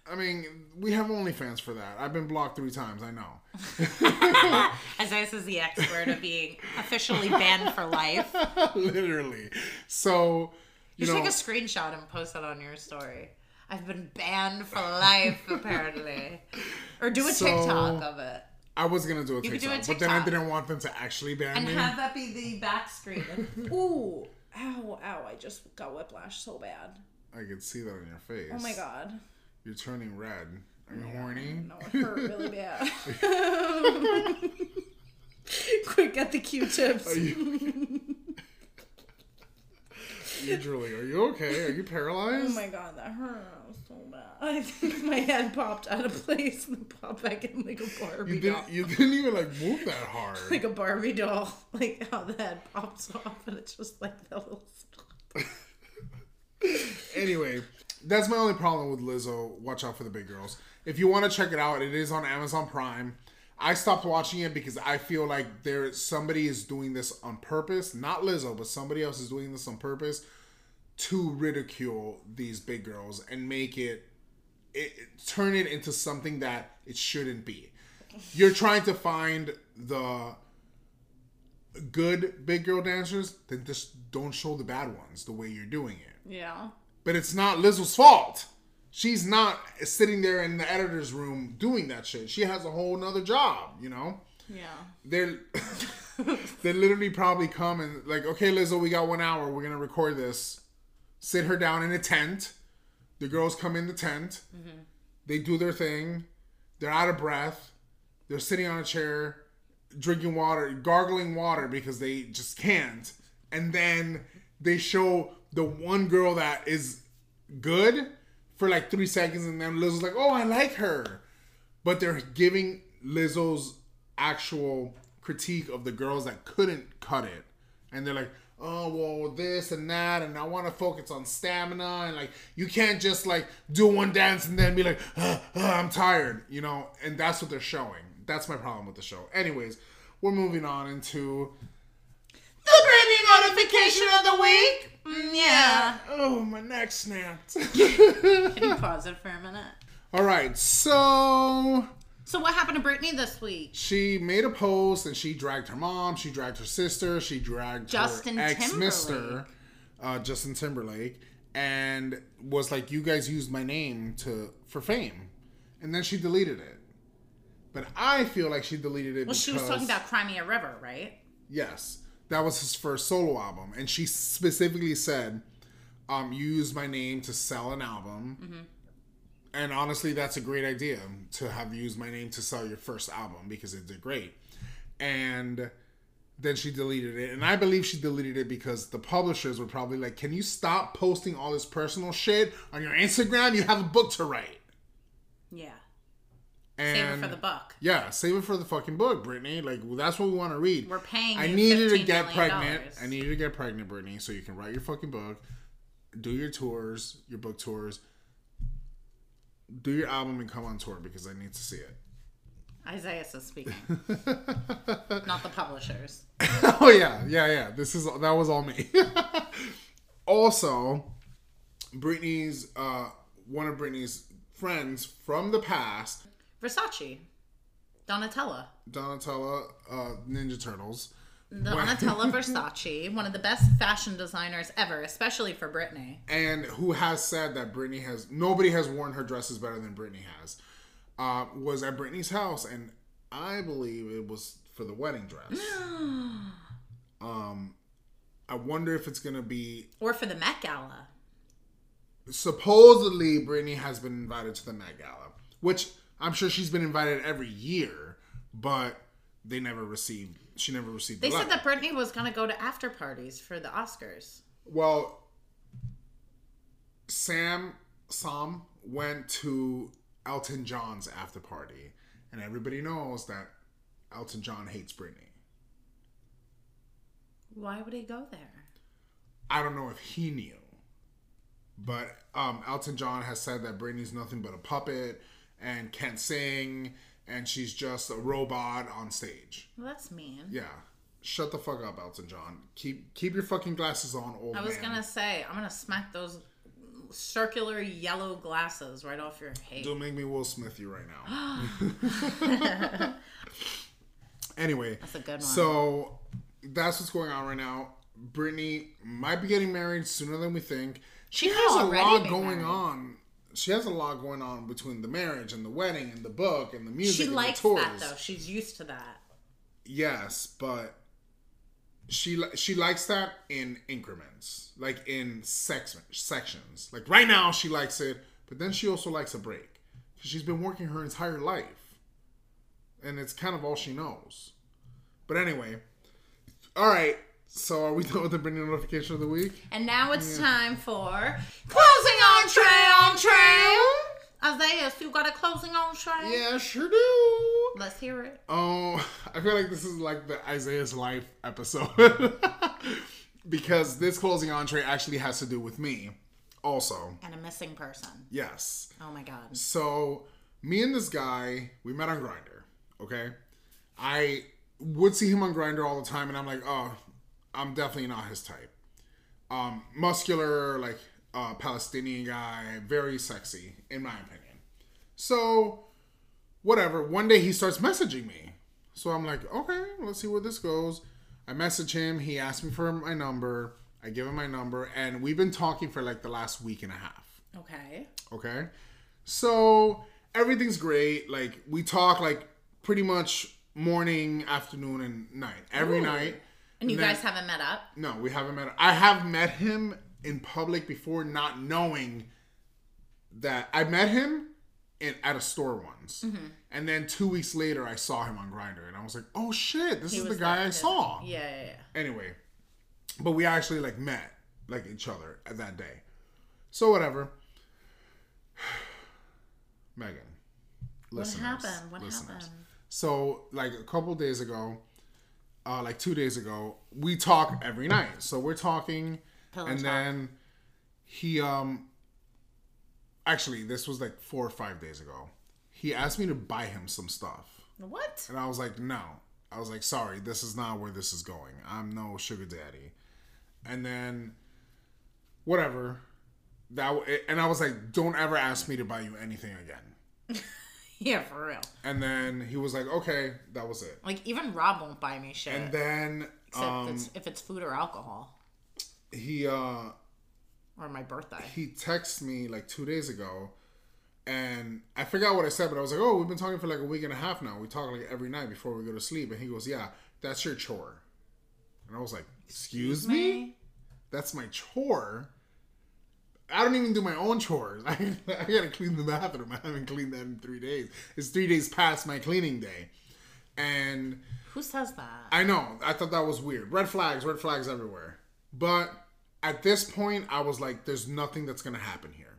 I mean, we have OnlyFans for that. I've been blocked three times. I know. Isaiah is the expert of being officially banned for life. Literally, so. You, you should know, take a screenshot and post that on your story. I've been banned for life, apparently. Or do a so, TikTok of it. I was going to do a TikTok, do a TikTok, but then I didn't want them to actually ban and me. And have that be the back screen. Ooh, ow, ow, I just got whiplash so bad. I could see that on your face. Oh my God. You're turning red. Are you yeah, horny? No, it hurt really bad. Quick, get the Q-tips. Are you... Julie, are you okay? Are you paralyzed? Oh my God, that hurt so bad. I think my head popped out of place and popped back in like a Barbie you didn't, doll. You didn't even like move that hard. Like a Barbie doll. Like how the head pops off and it's just like that little spot. Anyway, that's my only problem with Lizzo. Watch out for the big girls. If you want to check it out, it is on Amazon Prime. I stopped watching it because I feel like there somebody is doing this on purpose. Not Lizzo, but somebody else is doing this on purpose to ridicule these big girls and make it, it turn it into something that it shouldn't be. You're trying to find the good big girl dancers, then just don't show the bad ones the way you're doing it. Yeah. But it's not Lizzo's fault. She's not sitting there in the editor's room doing that shit. She has a whole nother job, you know? Yeah. They're, they literally probably come and like, okay, Lizzo, we got one hour. We're going to record this. Sit her down in a tent. The girls come in the tent. Mm-hmm. They do their thing. They're out of breath. They're sitting on a chair, drinking water, gargling water because they just can't. And then they show the one girl that is good for like three seconds, and then Lizzo's like, oh, I like her. But they're giving Lizzo's actual critique of the girls that couldn't cut it. And they're like, oh, well, this and that, and I want to focus on stamina. And like, you can't just like do one dance and then be like, uh, uh, I'm tired, you know? And that's what they're showing. That's my problem with the show. Anyways, we're moving on into the Britney notification of the week. Mm, yeah. Oh, my neck snapped. Can you pause it for a minute? All right, so... So what happened to Britney this week? She made a post and she dragged her mom, she dragged her sister, she dragged Justin her ex-mister, uh, Justin Timberlake, and was like, you guys used my name to for fame. And then she deleted it. But I feel like she deleted it well, because... Well, she was talking about Crimea River, right? Yes. That was his first solo album. And she specifically said, um, you used my name to sell an album. Mm-hmm. And honestly, that's a great idea to have used my name to sell your first album because it did great. And then she deleted it. And I believe she deleted it because the publishers were probably like, can you stop posting all this personal shit on your Instagram? You have a book to write. Yeah. And save it for the book. Yeah, save it for the fucking book, Britney. Like, well, that's what we want to read. We're paying I you need you to get pregnant. Dollars. I need you to get pregnant, Britney, so you can write your fucking book, do your tours, your book tours, do your album, and come on tour because I need to see it. Isaiah is speaking. Not the publishers. Oh, yeah, yeah, yeah. This is That was all me. Also, Britney's, uh, one of Britney's friends from the past... Versace, Donatella, Donatella, uh, Ninja Turtles. Donatella Versace, one of the best fashion designers ever, especially for Britney. And who has said that Britney has, nobody has worn her dresses better than Britney has, uh, was at Britney's house, and I believe it was for the wedding dress. um, I wonder if it's going to be... Or for the Met Gala. Supposedly, Britney has been invited to the Met Gala, which... I'm sure she's been invited every year, but they never received, she never received the letter. They said that Britney was going to go to after parties for the Oscars. Well, Sam, Sam went to Elton John's after party, and everybody knows that Elton John hates Britney. Why would he go there? I don't know if he knew, but um, Elton John has said that Britney's nothing but a puppet, and can't sing, and she's just a robot on stage. Well, that's mean. Yeah. Shut the fuck up, Elton John. Keep keep your fucking glasses on, old man. I was going to say, I'm going to smack those circular yellow glasses right off your head. Don't make me Will Smith you right now. Anyway. That's a good one. So, that's what's going on right now. Britney might be getting married sooner than we think. She She's has a lot going married. on. She has a lot going on between the marriage and the wedding and the book and the music. She and likes the tours. that though. She's used to that. Yes, but she she likes that in increments, like in sex, sections. Like right now, she likes it, but then she also likes a break. She's been working her entire life, and it's kind of all she knows. But anyway, all right. So are we done with the Britney notification of the week? And now it's yeah. time for closing entree, entree. Isaiah, so you got a closing entree? Yeah, sure do. Let's hear it. Oh, I feel like this is like the Isaiah's Life episode because this closing entree actually has to do with me, also. And a missing person. Yes. Oh my God. So me and this guy, we met on Grindr. Okay, I would see him on Grindr all the time, and I'm like, oh. I'm definitely not his type. Um, muscular, like, uh, Palestinian guy. Very sexy, in my opinion. So, whatever. One day he starts messaging me. So I'm like, okay, let's see where this goes. I message him. He asked me for my number. I give him my number. And we've been talking for, like, the last week and a half. Okay. Okay? So, everything's great. Like, we talk, like, pretty much morning, afternoon, and night. Every Ooh. night. And you and then, guys haven't met up? No, we haven't met up. I have met him in public before, not knowing that I met him in, at a store once. Mm-hmm. And then two weeks later, I saw him on Grindr. And I was like, oh, shit, this he is the guy I his... saw. Yeah, yeah, yeah. Anyway, but we actually, like, met, like, each other that day. So, whatever. Megan. Listeners, what happened? What listeners. happened? So, like, a couple days ago, Uh, like two days ago, we talk every night. So we're talking, Pillow and talk. then he, um, actually, this was like four or five days ago. He asked me to buy him some stuff. What? And I was like, no. I was like, sorry, this is not where this is going. I'm no sugar daddy. And then, whatever. that, And I was like, don't ever ask me to buy you anything again. Yeah, for real. And then he was like, okay, that was it. Like, even Rob won't buy me shit. And then... Except um, if, it's, if it's food or alcohol. He, uh... Or my birthday. He texted me, like, two days ago. And I forgot what I said, but I was like, oh, we've been talking for, like, a week and a half now. We talk, like, every night before we go to sleep. And he goes, yeah, that's your chore. And I was like, excuse me? me? That's my chore? I don't even do my own chores. I, I gotta clean the bathroom. I haven't cleaned that in three days. It's three days past my cleaning day. And... Who says that? I know. I thought that was weird. Red flags. Red flags everywhere. But at this point, I was like, there's nothing that's gonna happen here.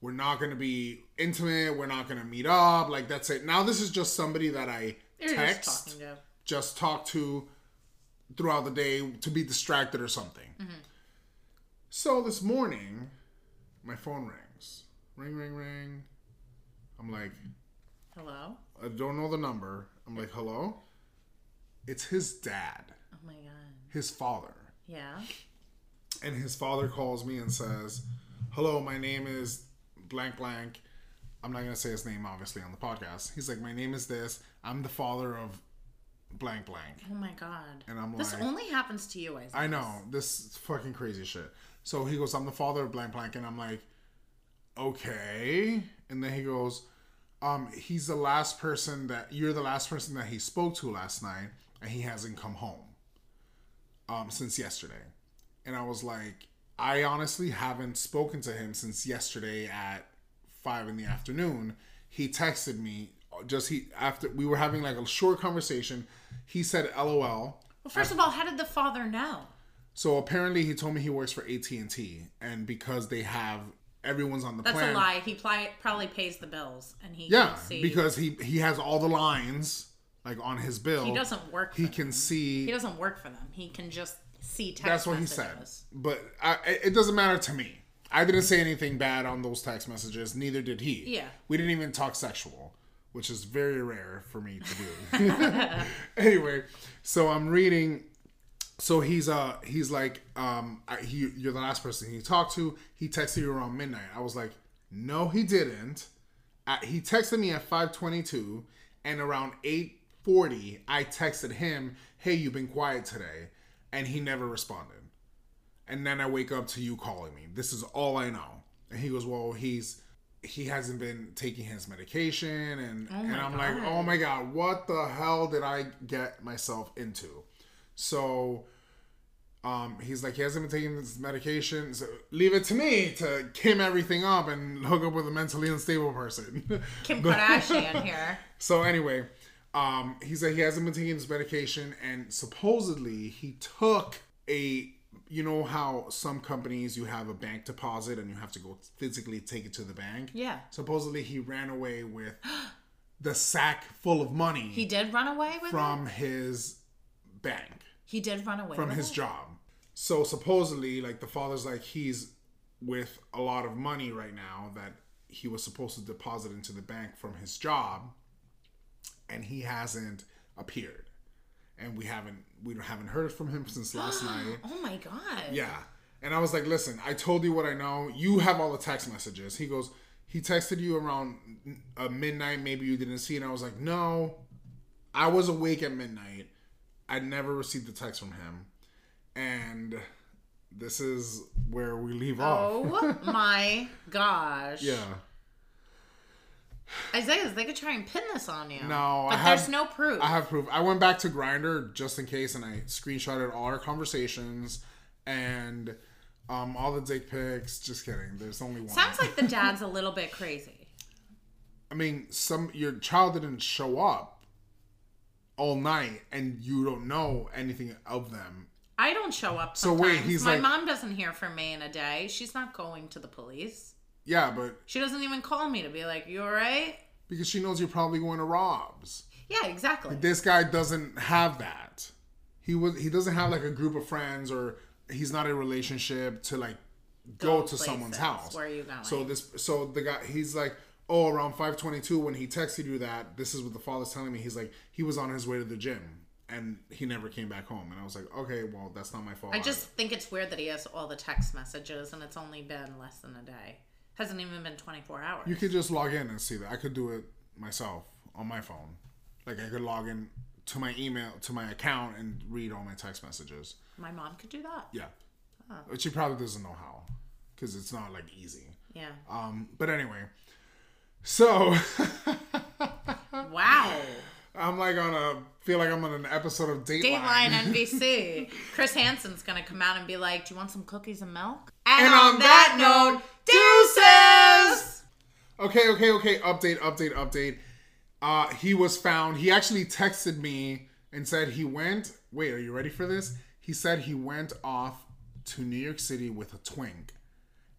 We're not gonna be intimate. We're not gonna meet up. Like, that's it. Now this is just somebody that I They're text, just, to. just talk to throughout the day to be distracted or something. Mm-hmm. So this morning... My phone rings. Ring, ring, ring. I'm like... Hello? I don't know the number. I'm like, hello? It's his dad. Oh, my God. His father. Yeah? And his father calls me and says, hello, my name is blank, blank. I'm not going to say his name, obviously, on the podcast. He's like, my name is this. I'm the father of blank, blank. Oh, my God. And I'm this like... This only happens to you, Isaac. I know. This is fucking crazy shit. So he goes, I'm the father of blank blank. And I'm like, okay. And then he goes, um, he's the last person that, you're the last person that he spoke to last night. And he hasn't come home um, since yesterday. And I was like, I honestly haven't spoken to him since yesterday at five in the afternoon. He texted me just he after we were having like a short conversation. He said, L O L. Well, first of all, how did the father know? So apparently he told me he works for A T and T, and because they have everyone's on the That's plan. That's a lie. He pl- probably pays the bills, and he yeah, can see. Yeah, because he, he has all the lines like on his bill. He doesn't work. For he them. can see. He doesn't work for them. He can just see text. That's what messages. he said. But I, it doesn't matter to me. I didn't say anything bad on those text messages. Neither did he. Yeah, we didn't even talk sexual, which is very rare for me to do. Anyway, so I'm reading. So he's uh he's like um I, he you're the last person he talked to. He texted you around midnight. I was like, no, he didn't. I, he texted me at five twenty-two, and around eight forty I texted him, hey, you've been quiet today. and he never responded. And then I wake up to you calling me. This is all I know. And he goes, well, he's he hasn't been taking his medication. And, oh and I'm God. like, oh my God, what the hell did I get myself into? So um, he's like, he hasn't been taking his medication. So leave it to me to Kim everything up and hook up with a mentally unstable person. Kim Kardashian here. So anyway, um, he's like, he hasn't been taking his medication. And supposedly he took a... You know how some companies you have a bank deposit and you have to go physically take it to the bank? Yeah. Supposedly he ran away with the sack full of money. He did run away with from it? his bank. He did run away from with his it? job. So supposedly, like, the father's like, he's with a lot of money right now that he was supposed to deposit into the bank from his job, and he hasn't appeared. And we haven't we haven't heard from him since last night. Oh my God. Yeah. And I was like, listen, I told you what I know. You have all the text messages. He goes, he texted you around uh, midnight. Maybe you didn't see it. And I was like, no, I was awake at midnight. I never received a text from him. And this is where we leave oh off. Oh my gosh. Yeah. Isaiah, they could try and pin this on you. No, but I have, there's no proof. I have proof. I went back to Grindr just in case, and I screenshotted all our conversations and um, all the dick pics. Just kidding. There's only one. Sounds like the dad's a little bit crazy. I mean, some your child didn't show up all night, and you don't know anything of them. I don't show up. Sometimes. So wait, he's my like, mom doesn't hear from me in a day. She's not going to the police. Yeah, but... She doesn't even call me to be like, you all right? Because she knows you're probably going to Rob's. Yeah, exactly. This guy doesn't have that. He was he doesn't have, like, a group of friends, or he's not in a relationship to, like, go, go to someone's house. Where are you going? So, this, so the guy, he's like, oh, around five twenty-two when he texted you that, this is what the father's telling me. He's like, he was on his way to the gym, and he never came back home. And I was like, okay, well, that's not my fault. I just either. think it's weird that he has all the text messages, and it's only been less than a day. Hasn't even been twenty-four hours. You could just log in and see that. I could do it myself on my phone. Like, I could log in to my email, to my account, and read all my text messages. My mom could do that? Yeah. Oh. But she probably doesn't know how. Because it's not, like, easy. Yeah. Um. But anyway. So. Wow. I'm, like, on a... feel like I'm on an episode of Dateline. Dateline N B C. Chris Hansen's going to come out and be like, do you want some cookies and milk? And, and on, on that, that note... Deuces! Okay, okay, okay. Update, update, update. Uh, he was found. He actually texted me and said he went... Wait, are you ready for this? He said he went off to New York City with a twink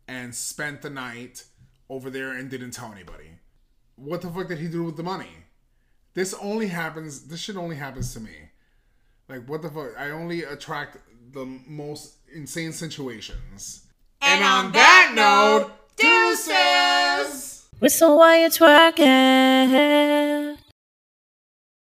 and spent the night over there and didn't tell anybody. What the fuck did he do with the money? This only happens... This shit only happens to me. Like, what the fuck? I only attract the most insane situations. And, and on, on that, that note, deuces! Whistle while you're twerking.